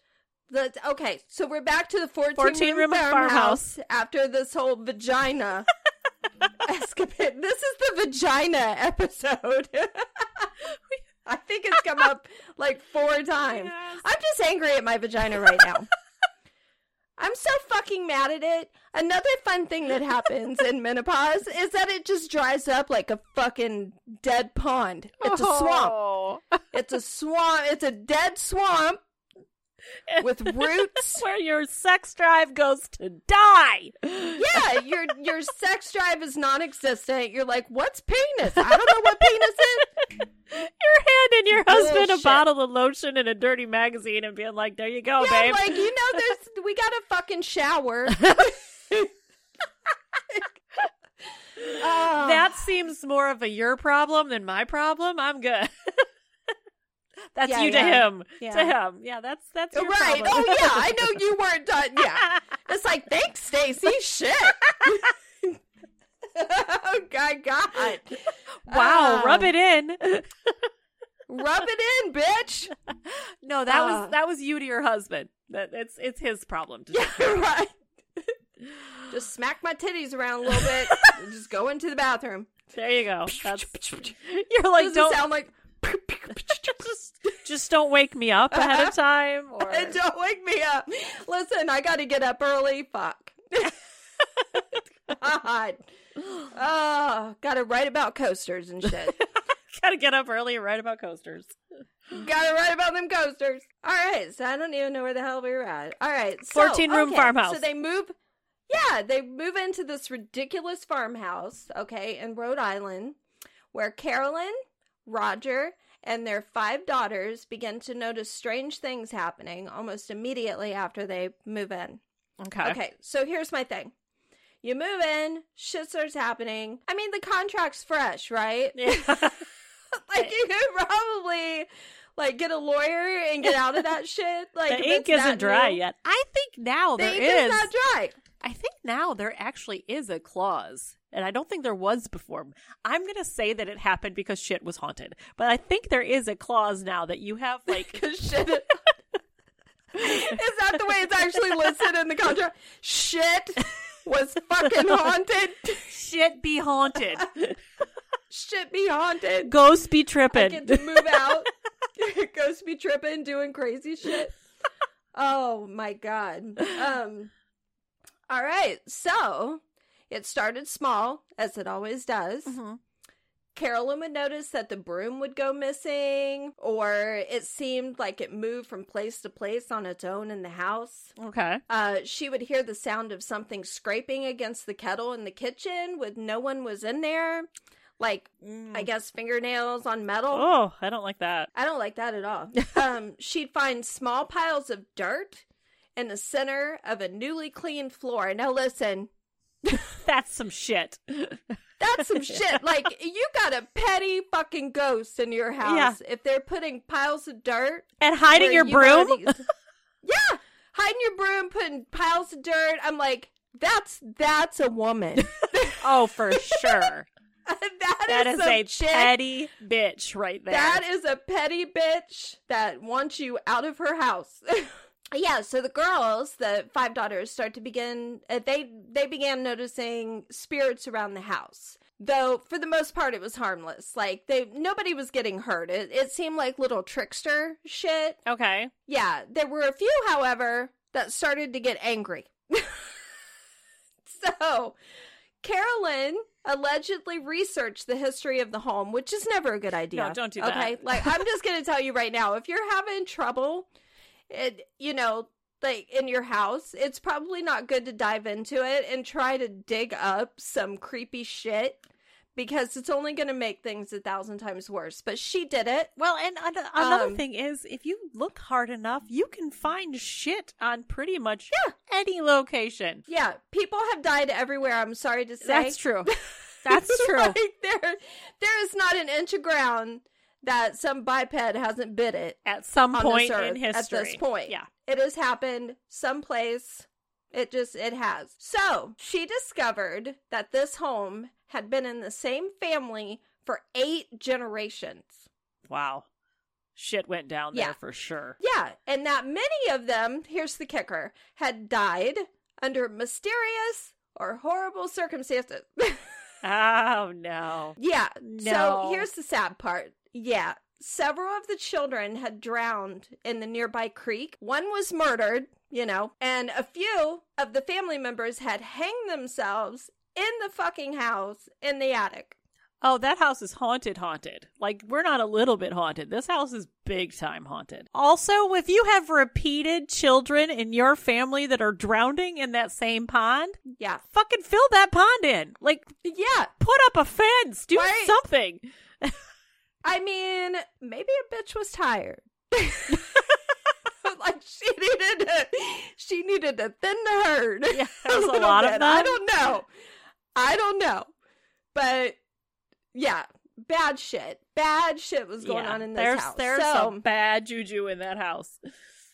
The, okay, so we're back to the fourteen-room farmhouse after this whole vagina escapade. This is the vagina episode. I think it's come up like four times. Yes. I'm just angry at my vagina right now. I'm so fucking mad at it. Another fun thing that happens in menopause is that it just dries up like a fucking dead pond. It's oh. a swamp. It's a swamp. It's a dead swamp. With roots, where your sex drive goes to die. Yeah, your your sex drive is non-existent. You're like, what's penis? I don't know what penis is. You're handing your husband Bullshit. a bottle of lotion and a dirty magazine and being like, there you go, yeah, babe. Like, you know, there's we got a fucking shower. Oh. That seems more of a your problem than my problem. I'm good. That's yeah, you to yeah. him. Yeah. To him. Yeah, that's that's your right. problem. Oh yeah, I know you weren't done. Yeah, it's like thanks, Stacey. Shit. Oh God, God. Wow, uh, rub it in. Rub it in, bitch. No, that uh, was that was you to your husband. That it's it's his problem. To yeah, do. Right. Just smack my titties around a little bit. And just go into the bathroom. There you go. That's you're like don't sound like. just, just don't wake me up ahead of time. Or... don't wake me up. Listen, I got to get up early. Fuck. God. Oh, got to write about coasters and shit. Gotta get up early and write about coasters. Gotta write about them coasters. All right, so I don't even know where the hell we were at. All right, so, fourteen-room okay, farmhouse. So they move, yeah, they move into this ridiculous farmhouse, okay, in Rhode Island, where Carolyn, Roger, and their five daughters begin to notice strange things happening almost immediately after they move in. Okay. Okay, so here's my thing. You move in, shit starts happening. I mean, the contract's fresh, right? Yeah. Like, you could probably, like, get a lawyer and get out of that shit. Like, the ink isn't dry new. yet. I think now the there is. The ink is not dry. I think now there actually is a clause, and I don't think there was before. I'm going to say that it happened because shit was haunted, but I think there is a clause now that you have, like... Because shit is Is that the way it's actually listed in the contract? Shit was fucking haunted. Shit be haunted. Shit be haunted. Ghosts be tripping. I get to move out. Ghosts be tripping, doing crazy shit. Oh my God. Um. All right. So it started small, as it always does. Mm-hmm. Carolyn would notice that the broom would go missing, or it seemed like it moved from place to place on its own in the house. Okay. Uh, she would hear the sound of something scraping against the kettle in the kitchen with no one was in there. Like, mm. I guess, fingernails on metal. Oh, I don't like that. I don't like that at all. um, she'd find small piles of dirt in the center of a newly cleaned floor. Now, listen. That's some shit. That's some shit. Like, you got a petty fucking ghost in your house. Yeah. If they're putting piles of dirt. And hiding your you broom? These... Yeah. Hiding your broom, putting piles of dirt. I'm like, that's that's a woman. Oh, for sure. that, that is, is a shit. petty bitch right there. That is a petty bitch that wants you out of her house. Yeah, so the girls, the five daughters, start to begin, uh, they, they began noticing spirits around the house. Though, for the most part, it was harmless. Like, they nobody was getting hurt. It, it seemed like little trickster shit. Okay. Yeah, there were a few, however, that started to get angry. So, Carolyn allegedly researched the history of the home, which is never a good idea. No, don't do that. Okay, like, I'm just going to tell you right now, if you're having trouble... It, you know, like in your house, it's probably not good to dive into it and try to dig up some creepy shit because it's only going to make things a thousand times worse. But she did it. Well, and an- another um, thing is, if you look hard enough, you can find shit on pretty much yeah. any location. Yeah. People have died everywhere. I'm sorry to say. That's true. That's true. Like, there, there is not an inch of ground that some biped hasn't bit it at some point in history. At this point, yeah, it has happened someplace. It just it has. So she discovered that this home had been in the same family for eight generations. Wow, shit went down there yeah. for sure. Yeah, and that many of them. Here's the kicker: had died under mysterious or horrible circumstances. Oh no! Yeah. No. So here's the sad part. Yeah, several of the children had drowned in the nearby creek. One was murdered, you know, and a few of the family members had hanged themselves in the fucking house in the attic. Oh, that house is haunted, haunted. Like, we're not a little bit haunted. This house is big time haunted. Also, if you have repeated children in your family that are drowning in that same pond, yeah, fucking fill that pond in. Like, yeah, put up a fence, do Why? something. I mean, maybe a bitch was tired. Like, she needed to, she needed to thin the herd. Yeah, that was a, a lot bit. of that. I don't know. I don't know. But, yeah, bad shit. Bad shit was going yeah, on in this there's, house. There's so, some bad juju in that house.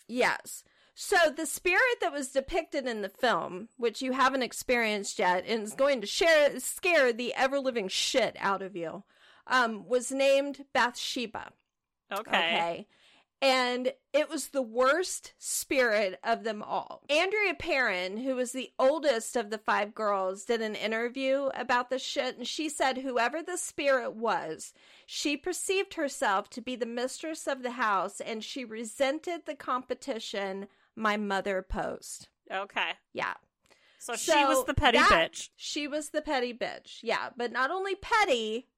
Yes. So the spirit that was depicted in the film, which you haven't experienced yet, and is going to share, scare the ever-living shit out of you, Um, was named Bathsheba. Okay. Okay. And it was the worst spirit of them all. Andrea Perron, who was the oldest of the five girls, did an interview about the shit, and she said whoever the spirit was, she perceived herself to be the mistress of the house, and she resented the competition my mother posed. Okay. Yeah. So, so she was the petty that, bitch. She was the petty bitch. Yeah. But not only petty...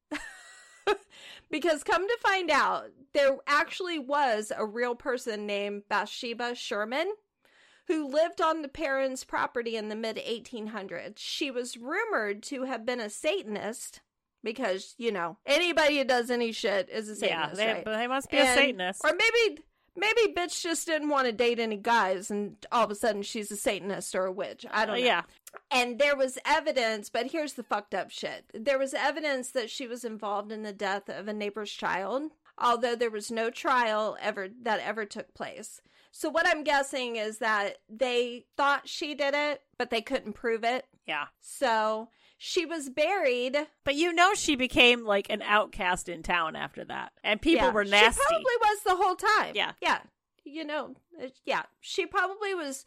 Because come to find out, there actually was a real person named Bathsheba Sherman who lived on the Perrons' property in the mid eighteen hundreds. She was rumored to have been a Satanist because, you know, anybody who does any shit is a Satanist, yeah, they, right? They must be and, a Satanist. Or maybe... Maybe bitch just didn't want to date any guys, and all of a sudden she's a Satanist or a witch. I don't know. Yeah. And there was evidence, but here's the fucked up shit. There was evidence that she was involved in the death of a neighbor's child, although there was no trial ever that ever took place. So what I'm guessing is that they thought she did it, but they couldn't prove it. Yeah. So she was buried. But you know she became like an outcast in town after that. And people yeah. were nasty. She probably was the whole time. Yeah. Yeah. You know, it, yeah. She probably was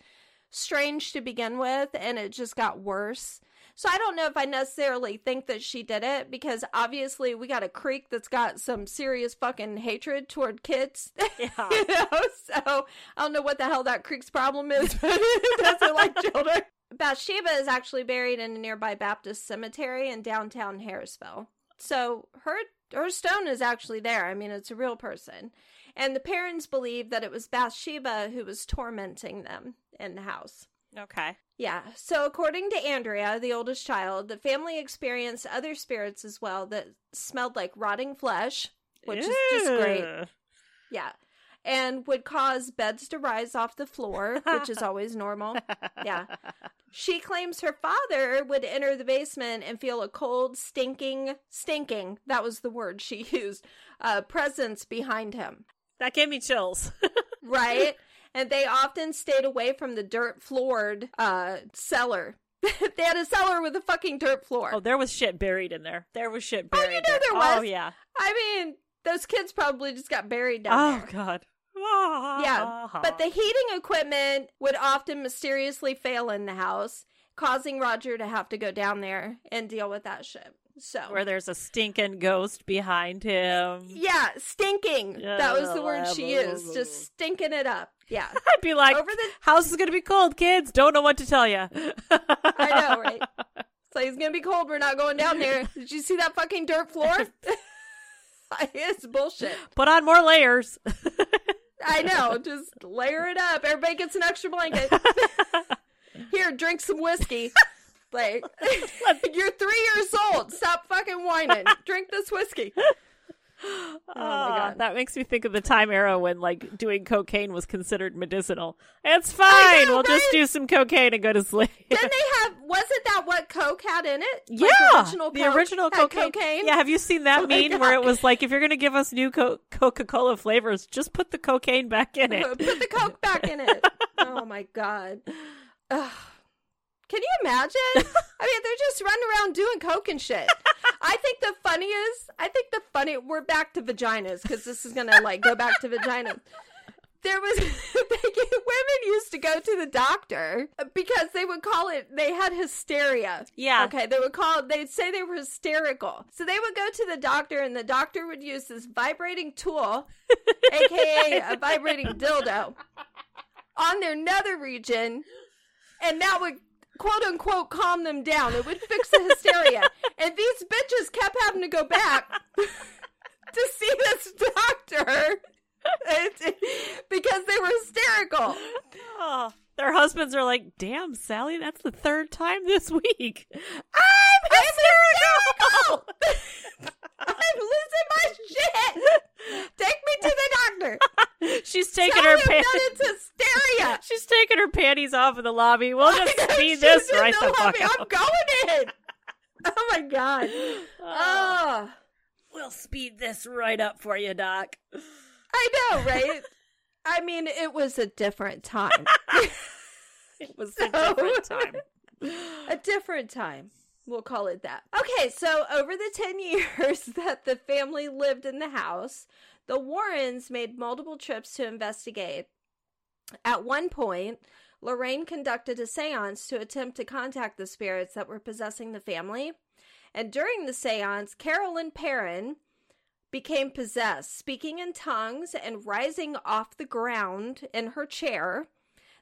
strange to begin with, and it just got worse. So I don't know if I necessarily think that she did it, because obviously we got a creek that's got some serious fucking hatred toward kids. Yeah. You know? So I don't know what the hell that creek's problem is, but it doesn't like children. Bathsheba is actually buried in a nearby Baptist cemetery in downtown Harrisville. So her her stone is actually there. I mean, it's a real person. And the parents believe that it was Bathsheba who was tormenting them in the house. Okay. Yeah. So according to Andrea, the oldest child, the family experienced other spirits as well that smelled like rotting flesh, which Ew. Is just great. Yeah. And would cause beds to rise off the floor, which is always normal. Yeah. She claims her father would enter the basement and feel a cold, stinking, stinking, that was the word she used, uh, presence behind him. That gave me chills. Right? And they often stayed away from the dirt-floored uh, cellar. They had a cellar with a fucking dirt floor. Oh, there was shit buried in there. There was shit buried in there. Oh, you know there, there was? Oh, yeah. I mean... Those kids probably just got buried down there. Oh, God. Yeah. But the heating equipment would often mysteriously fail in the house, causing Roger to have to go down there and deal with that shit. So where there's a stinking ghost behind him. Yeah, stinking. Yeah, that was the word she used. Just stinking it up. Yeah. I'd be like, Over the- house is going to be cold, kids. Don't know what to tell you. I know, right? It's like, it's going to be cold. We're not going down there. Did you see that fucking dirt floor? It's bullshit. Put on more layers. I know. Just layer it up. Everybody gets an extra blanket. Here, drink some whiskey. Like, you're three years old. Stop fucking whining. Drink this whiskey. Oh, oh my God. That makes me think of the time era when, like, doing cocaine was considered medicinal. It's fine. Know, we'll just is... do some cocaine and go to sleep. Didn't they have, wasn't that what Coke had in it? Yeah. Like original the Coke original cocaine. cocaine. Yeah. Have you seen that oh meme where it was like, if you're going to give us new co- Coca-Cola flavors, just put the cocaine back in it. Put the Coke back in it. Oh my God. Ugh. Can you imagine? I mean, they're just running around doing coke and shit. I think the funniest, I think the funny, we're back to vaginas, because this is going to, like, go back to vaginas. There was, women used to go to the doctor because they would call it, they had hysteria. Yeah. Okay, they would call it, they'd say they were hysterical. So they would go to the doctor, and the doctor would use this vibrating tool, a k a a vibrating dildo, on their nether region, and that would... quote unquote, calm them down. It would fix the hysteria. And these bitches kept having to go back to see this doctor because they were hysterical. Oh, their husbands are like, damn, Sally, that's the third time this week. I'm hysterical! I'm, hysterical! I'm losing my shit! Take me to the doctor! She's taking Sally her pants. She's taking her panties off in the lobby. We'll just see this right the, the lobby. Out. I'm going in. Oh my God. Oh. oh. We'll speed this right up for you, Doc. I know, right? I mean, it was a different time. It was so, a different time. A different time. We'll call it that. Okay, so over the ten years that the family lived in the house, the Warrens made multiple trips to investigate. At one point, Lorraine conducted a seance to attempt to contact the spirits that were possessing the family. And during the seance, Carolyn Perron became possessed, speaking in tongues and rising off the ground in her chair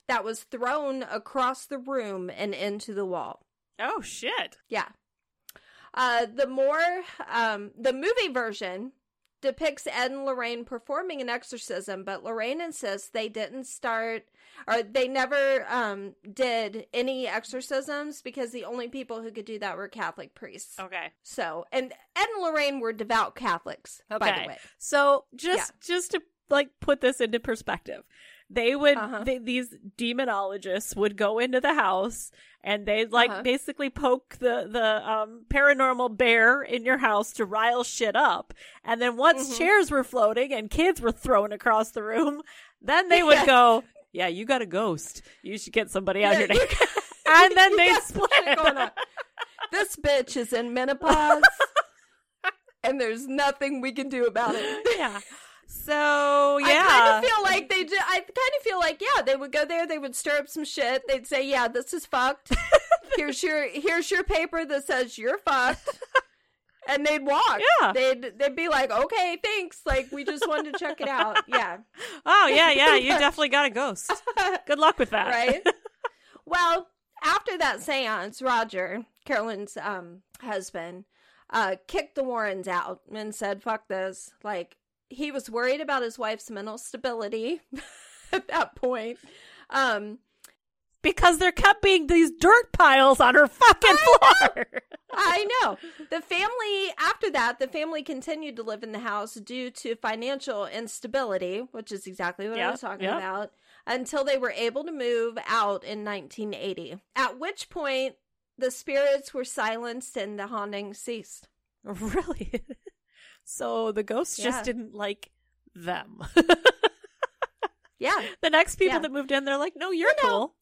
that was thrown across the room and into the wall. Oh, shit. Yeah. Uh, the more, um, the movie version depicts Ed and Lorraine performing an exorcism, but Lorraine insists they didn't start, or they never um, did any exorcisms because the only people who could do that were Catholic priests. Okay. So, and Ed and Lorraine were devout Catholics, okay. by the way. So, just yeah. just to, like, put this into perspective, they would, uh-huh. they, these demonologists would go into the house and they'd, like, uh-huh. basically poke the, the um, paranormal bear in your house to rile shit up. And then once mm-hmm. chairs were floating and kids were thrown across the room, then they would go, yeah, you got a ghost. You should get somebody out yeah, here. To- and then they'd split. Going on. This bitch is in menopause and there's nothing we can do about it. Yeah. So, yeah. I kind of feel like they just, I kind of feel like, yeah, they would go there, they would stir up some shit, they'd say, yeah, this is fucked. Here's your, here's your paper that says you're fucked. And they'd walk. Yeah. They'd, they'd be like, okay, thanks. Like, we just wanted to check it out. Yeah. Oh, yeah, yeah. You definitely got a ghost. Good luck with that. Right? Well, after that seance, Roger, Carolyn's um, husband, uh, kicked the Warrens out and said, fuck this. Like, he was worried about his wife's mental stability at that point. Um, because there kept being these dirt piles on her fucking I floor. Know. I know. The family, after that, the family continued to live in the house due to financial instability, which is exactly what yep, I was talking yep. about, until they were able to move out in nineteen eighty. At which point, the spirits were silenced and the haunting ceased. Really? So the ghosts yeah. just didn't like them. yeah. The next people yeah. that moved in, they're like, no, you're you know, cool.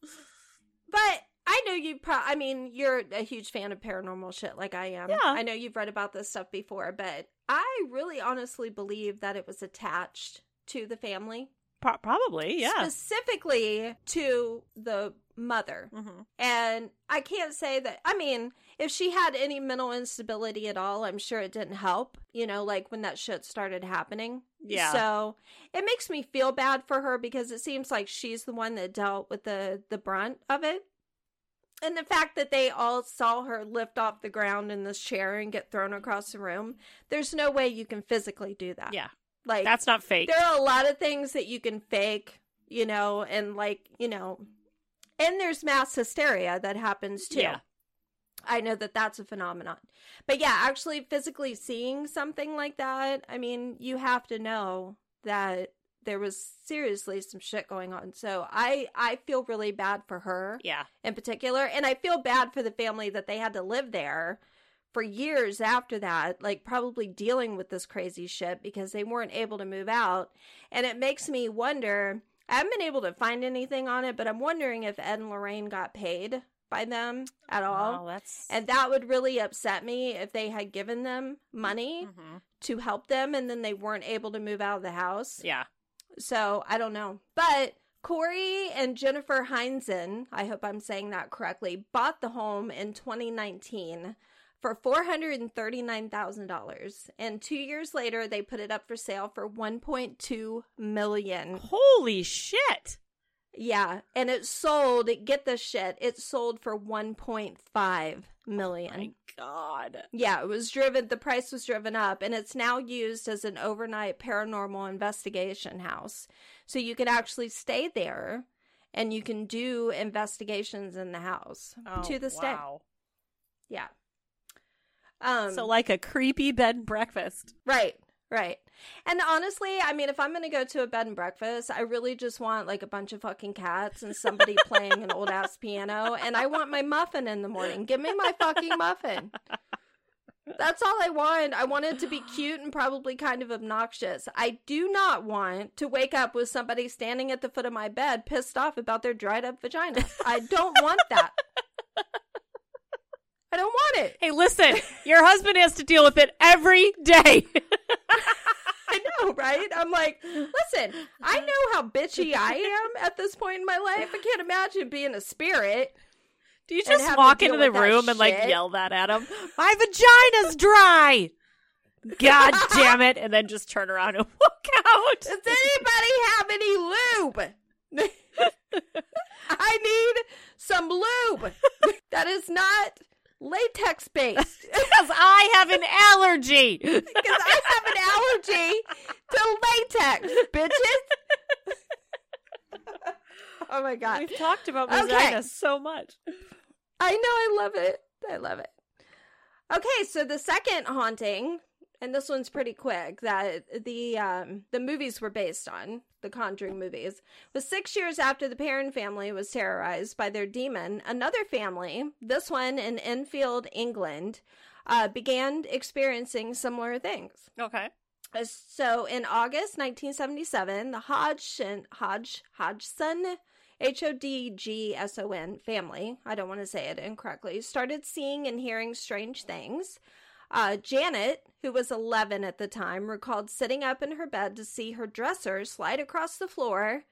But I know you probably, I mean, you're a huge fan of paranormal shit like I am. Yeah. I know you've read about this stuff before, but I really honestly believe that it was attached to the family. Pro- probably, yeah. Specifically to the mother. Mm-hmm. And I can't say that, I mean, if she had any mental instability at all, I'm sure it didn't help, you know, like when that shit started happening. Yeah. So it makes me feel bad for her because it seems like she's the one that dealt with the, the brunt of it. And the fact that they all saw her lift off the ground in this chair and get thrown across the room, there's no way you can physically do that. Yeah. Like, that's not fake. There are a lot of things that you can fake, you know, and like, you know, and there's mass hysteria that happens too. Yeah. I know that that's a phenomenon. But yeah, actually physically seeing something like that, I mean, you have to know that there was seriously some shit going on. So I, I feel really bad for her yeah. in particular. And I feel bad for the family that they had to live there for years after that, like probably dealing with this crazy shit because they weren't able to move out. And it makes me wonder, I haven't been able to find anything on it, but I'm wondering if Ed and Lorraine got paid by them at all. Oh, that's... And that would really upset me if they had given them money mm-hmm. to help them and then they weren't able to move out of the house. Yeah. So I don't know. But Corey and Jennifer Heinzen, I hope I'm saying that correctly, bought the home in twenty nineteen for four hundred thirty-nine thousand dollars. And two years later, they put it up for sale for one point two million dollars. Holy shit. Yeah, and it sold, get this shit, it sold for one point five million dollars. Oh my God. Yeah, it was driven, the price was driven up, and it's now used as an overnight paranormal investigation house. So you can actually stay there, and you can do investigations in the house oh, to this wow. day. Yeah. Um, so like a creepy bed and breakfast. Right. Right. And honestly, I mean, if I'm going to go to a bed and breakfast, I really just want like a bunch of fucking cats and somebody playing an old ass piano. And I want my muffin in the morning. Give me my fucking muffin. That's all I want. I want it to be cute and probably kind of obnoxious. I do not want to wake up with somebody standing at the foot of my bed pissed off about their dried up vagina. I don't want that. I don't want it. Hey, listen, your husband has to deal with it every day. I know, right? I'm like, listen, I know how bitchy I am at this point in my life. I can't imagine being a spirit. Do you just walk into the room and like yell that at him? My vagina's dry. God damn it. And then just turn around and walk out. Does anybody have any lube? I need some lube. That is not latex based. Because I have an allergy. Because I have an allergy to latex, bitches. Oh my God. We've talked about vagina okay. so much. I know. I love it. I love it. Okay, so the second haunting, and this one's pretty quick, that the um, the movies were based on, the Conjuring movies, was six years after the Perron family was terrorized by their demon. Another family, this one in Enfield, England, uh, began experiencing similar things. Okay. So in August nineteen seventy-seven, the Hodgson, Hodge, Hodgson, H O D G S O N family, I don't want to say it incorrectly, started seeing and hearing strange things. Uh, Janet, who was eleven at the time, recalled sitting up in her bed to see her dresser slide across the floor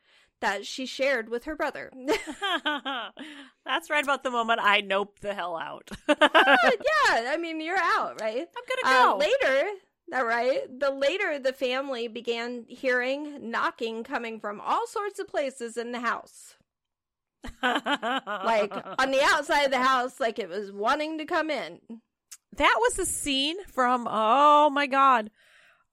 that she shared with her brother. That's right about the moment I noped the hell out. uh, yeah, I mean, you're out, right? I'm gonna go. Uh, later... All right. The later the family began hearing knocking coming from all sorts of places in the house. Like on the outside of the house, like it was wanting to come in. That was a scene from, oh my God.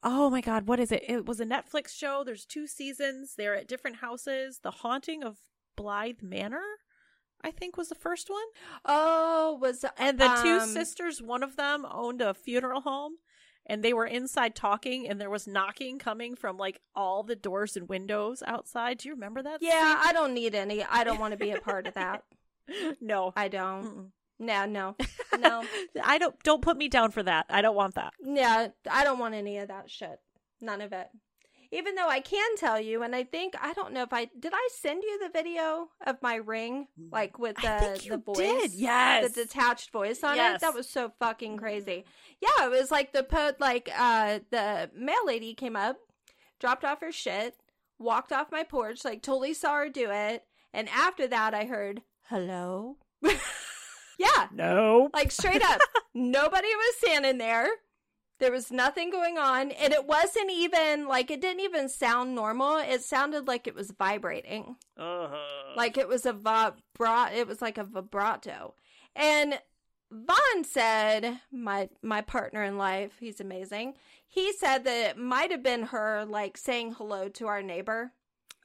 Oh my God. What is it? It was a Netflix show. There's two seasons. They're at different houses. The Haunting of Blythe Manor, I think, was the first one. Oh, was. And the um, two sisters, one of them owned a funeral home. And they were inside talking, and there was knocking coming from, like, all the doors and windows outside. Do you remember that? Yeah, scene? I don't need any. I don't want to be a part of that. No. I don't. Mm-mm. No, no, no. I don't, don't put me down for that. I don't want that. Yeah, I don't want any of that shit. None of it. Even though I can tell you, and I think, I don't know if I, did I send you the video of my ring? Like with the, I think you the voice? Did. Yes. The detached voice on yes. it? That was so fucking crazy. Yeah, it was like the, po- like, uh, the mail lady came up, dropped off her shit, walked off my porch, like totally saw her do it. And after that, I heard, hello? Yeah. No. Like straight up. Nobody was standing there. There was nothing going on, and it wasn't even, like, it didn't even sound normal. It sounded like it was vibrating. Uh-huh. Like it was a vibrato, it was like a vibrato. And Vaughn said, my my partner in life, he's amazing, he said that it might have been her, like, saying hello to our neighbor.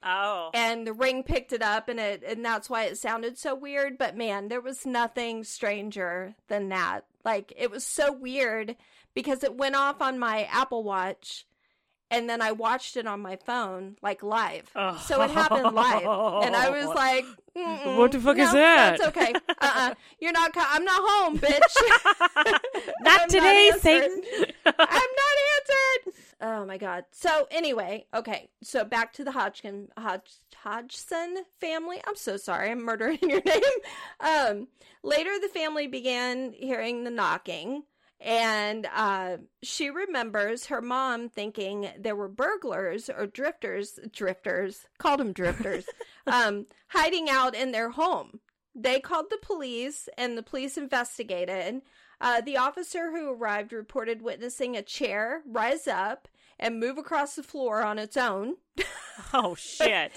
Oh. And the ring picked it up, and it and that's why it sounded so weird. But, man, there was nothing stranger than that. Like, it was so weird because it went off on my Apple Watch, and then I watched it on my phone, like, live. Oh. So it happened live. And I was like, mm-mm. What the fuck no, is that? That's okay. Uh-uh. You're not, co- I'm not home, bitch. Not I'm today, not Satan. I'm not answered. Oh, my God. So, anyway, okay. So, back to the Hodgkin, Hodg- Hodgson family. I'm so sorry. I'm murdering your name. Um, later, the family began hearing the knocking. And uh, she remembers her mom thinking there were burglars or drifters, drifters, called them drifters, um, hiding out in their home. They called the police, and the police investigated. Uh, the officer who arrived reported witnessing a chair rise up and move across the floor on its own. Oh, shit.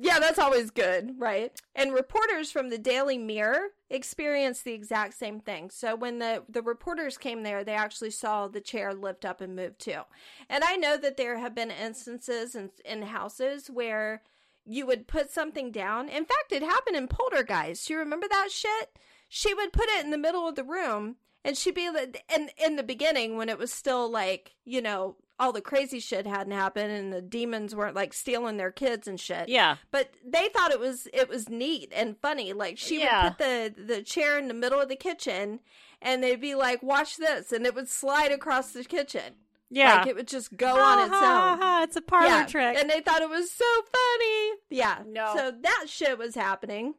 Yeah, that's always good, right? And reporters from the Daily Mirror experienced the exact same thing. So when the, the reporters came there, they actually saw the chair lift up and move too. And I know that there have been instances in, in houses where you would put something down. In fact, it happened in Poltergeist. You remember that shit? She would put it in the middle of the room, and she'd be like, in, in the beginning when it was still like, you know, all the crazy shit hadn't happened and the demons weren't, like, stealing their kids and shit. Yeah. But they thought it was it was neat and funny. Like, she yeah. would put the, the chair in the middle of the kitchen, and they'd be like, watch this. And it would slide across the kitchen. Yeah. Like, it would just go ha, on its ha, own. Ha, it's a parlor yeah. trick. And they thought it was so funny. Yeah. No. So that shit was happening.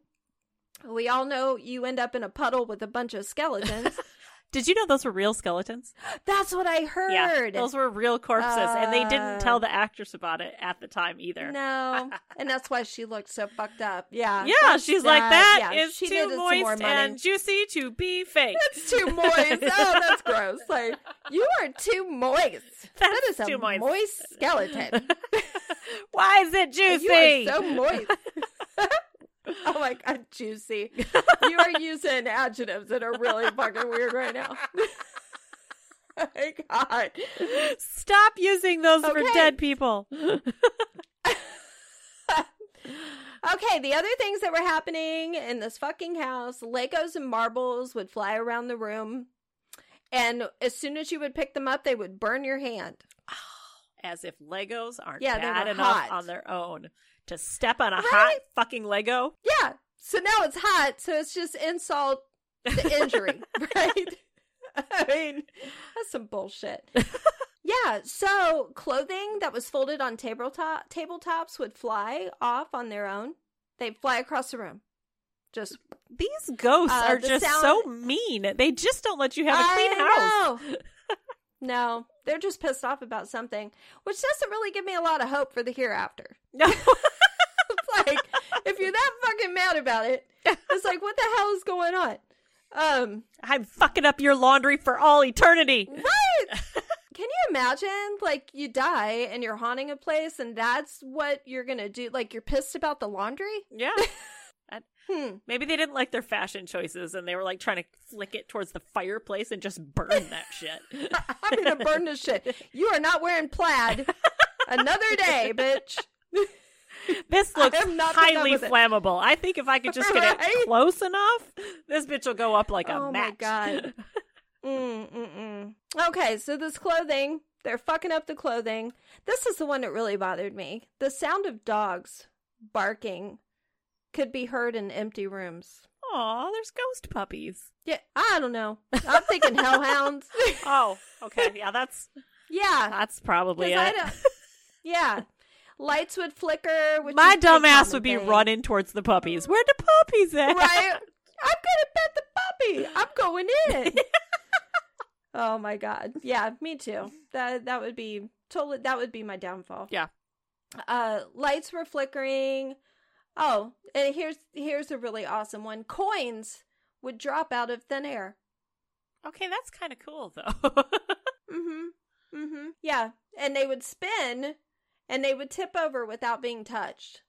We all know you end up in a puddle with a bunch of skeletons. Did you know those were real skeletons? That's what I heard. Yeah, those were real corpses, uh, and they didn't tell the actress about it at the time either. No, and that's why she looked so fucked up. Yeah, yeah, she's uh, like, that yeah, is too moist and juicy to be fake. That's too moist. Oh, that's gross. Like, you are too moist. That's that is a too moist. moist skeleton. Why is it juicy? You are so moist. Oh my God, juicy. You are using adjectives that are really fucking weird right now. Oh my God. Stop using those okay. for dead people. Okay, the other things that were happening in this fucking house, Legos and marbles would fly around the room. And as soon as you would pick them up, they would burn your hand. As if Legos aren't yeah, bad enough hot. On their own to step on a right? hot fucking Lego. Yeah. So now it's hot. So it's just insult to injury, right? I mean, that's some bullshit. Yeah. So clothing that was folded on tabletop tabletops would fly off on their own. They'd fly across the room. Just these ghosts uh, are the just sound... so mean. They just don't let you have a clean I house. Know. No, they're just pissed off about something, which doesn't really give me a lot of hope for the hereafter. No. It's like, if you're that fucking mad about it, it's like, what the hell is going on? Um, I'm fucking up your laundry for all eternity. What? Can you imagine, like, you die and you're haunting a place and that's what you're going to do? Like, you're pissed about the laundry? Yeah. Hmm. Maybe they didn't like their fashion choices and they were like trying to flick it towards the fireplace and just burn that shit. I'm gonna burn this shit. You are not wearing plaid. Another day, bitch. This looks highly flammable. It. I think if I could just get right? it close enough, this bitch will go up like a oh match. Oh my God. Mm-mm-mm. Okay, so this clothing, they're fucking up the clothing. This is the one that really bothered me. The sound of dogs barking could be heard in empty rooms. Aw, there's ghost puppies. Yeah, I don't know. I'm thinking hellhounds. Oh, okay. Yeah, that's yeah, that's probably it. Yeah, lights would flicker. Which my dumbass would be thing. Running towards the puppies. Where the puppies at? Right. I'm gonna pet the puppy. I'm going in. Oh my God. Yeah, me too. That that would be totally. That would be my downfall. Yeah. Uh, lights were flickering. Oh, and here's here's a really awesome one. Coins would drop out of thin air. Okay, that's kind of cool, though. Mm-hmm. Mm-hmm. Yeah, and they would spin, and they would tip over without being touched.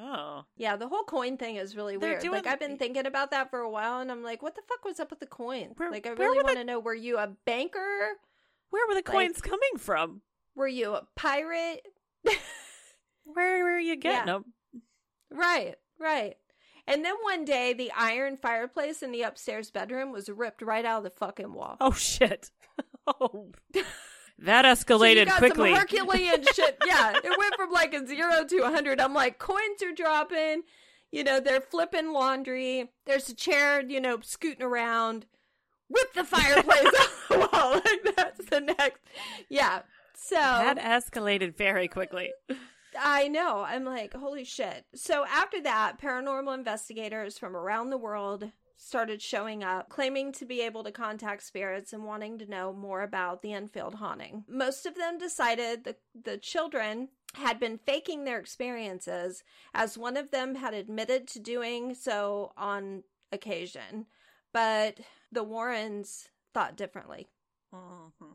Oh. Yeah, the whole coin thing is really They're weird. Doing... Like, I've been thinking about that for a while, and I'm like, what the fuck was up with the coins? Where, like, I really want to the... know, were you a banker? Where were the coins like, coming from? Were you a pirate? Where were you getting yeah. them? Right, right. And then one day, the iron fireplace in the upstairs bedroom was ripped right out of the fucking wall. Oh, shit. Oh. That escalated so quickly. You got some Herculean shit. Yeah, it went from like a zero to a hundred. I'm like, coins are dropping. You know, they're flipping laundry. There's a chair, you know, scooting around. Rip the fireplace out of the wall. Like, that's the next. Yeah, so. That escalated very quickly. I know. I'm like, holy shit. So after that, paranormal investigators from around the world started showing up, claiming to be able to contact spirits and wanting to know more about the Enfield haunting. Most of them decided the, the children had been faking their experiences, as one of them had admitted to doing so on occasion. But the Warrens thought differently.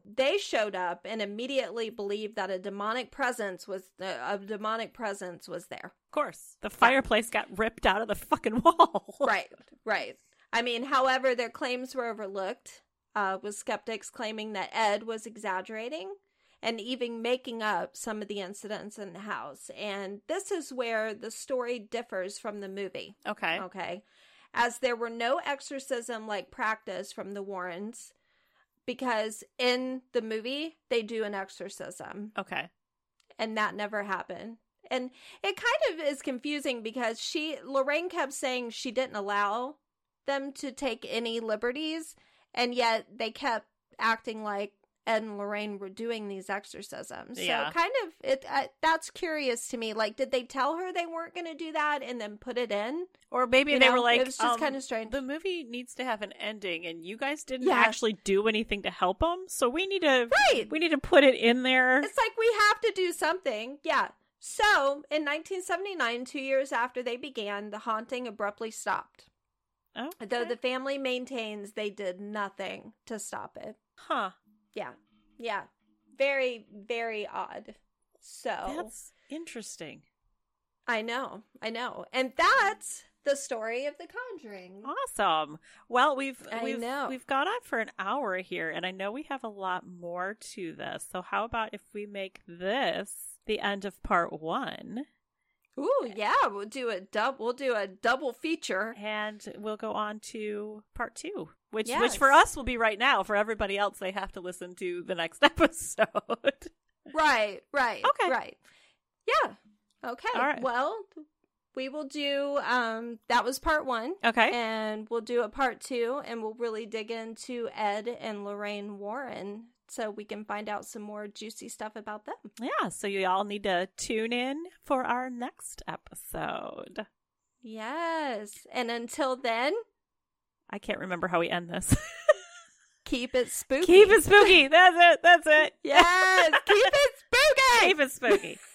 They showed up and immediately believed that a demonic presence was uh, a demonic presence was there. Of course, the fireplace yeah. got ripped out of the fucking wall. Right, right. I mean, however, their claims were overlooked, uh, with skeptics claiming that Ed was exaggerating and even making up some of the incidents in the house. And this is where the story differs from the movie. Okay, okay. As there were no exorcism-like practice from the Warrens. Because in the movie, they do an exorcism. Okay. And that never happened. And it kind of is confusing because she, Lorraine kept saying she didn't allow them to take any liberties. And yet they kept acting like Ed and Lorraine were doing these exorcisms. Yeah. So kind of, it uh, that's curious to me. Like, did they tell her they weren't going to do that and then put it in? Or maybe you they know, were like, it was just um, kind of strange. The movie needs to have an ending, and you guys didn't yeah. actually do anything to help them, so we need to right. we need to put it in there. It's like we have to do something. Yeah. So in nineteen seventy-nine, two years after they began, the haunting abruptly stopped. Oh. Okay. Though the family maintains they did nothing to stop it. Huh. Yeah. Yeah. Very, very odd. So that's interesting. I know. I know. And that's the story of The Conjuring. Awesome. Well, we've we've we've gone on for an hour here, and I know we have a lot more to this. So how about if we make this the end of part one? Ooh, yeah, we'll do a dub. We'll do a double feature, and we'll go on to part two, which yes. which for us will be right now. For everybody else, they have to listen to the next episode. Right, right, okay, right. Yeah, okay. All right. Well, we will do. Um, that was part one. Okay, and we'll do a part two, and we'll really dig into Ed and Lorraine Warren. So we can find out some more juicy stuff about them. Yeah, so you all need to tune in for our next episode. Yes, and until then... I can't remember how we end this. Keep it spooky. Keep it spooky. That's it. That's it. Yes, keep it spooky. Keep it spooky.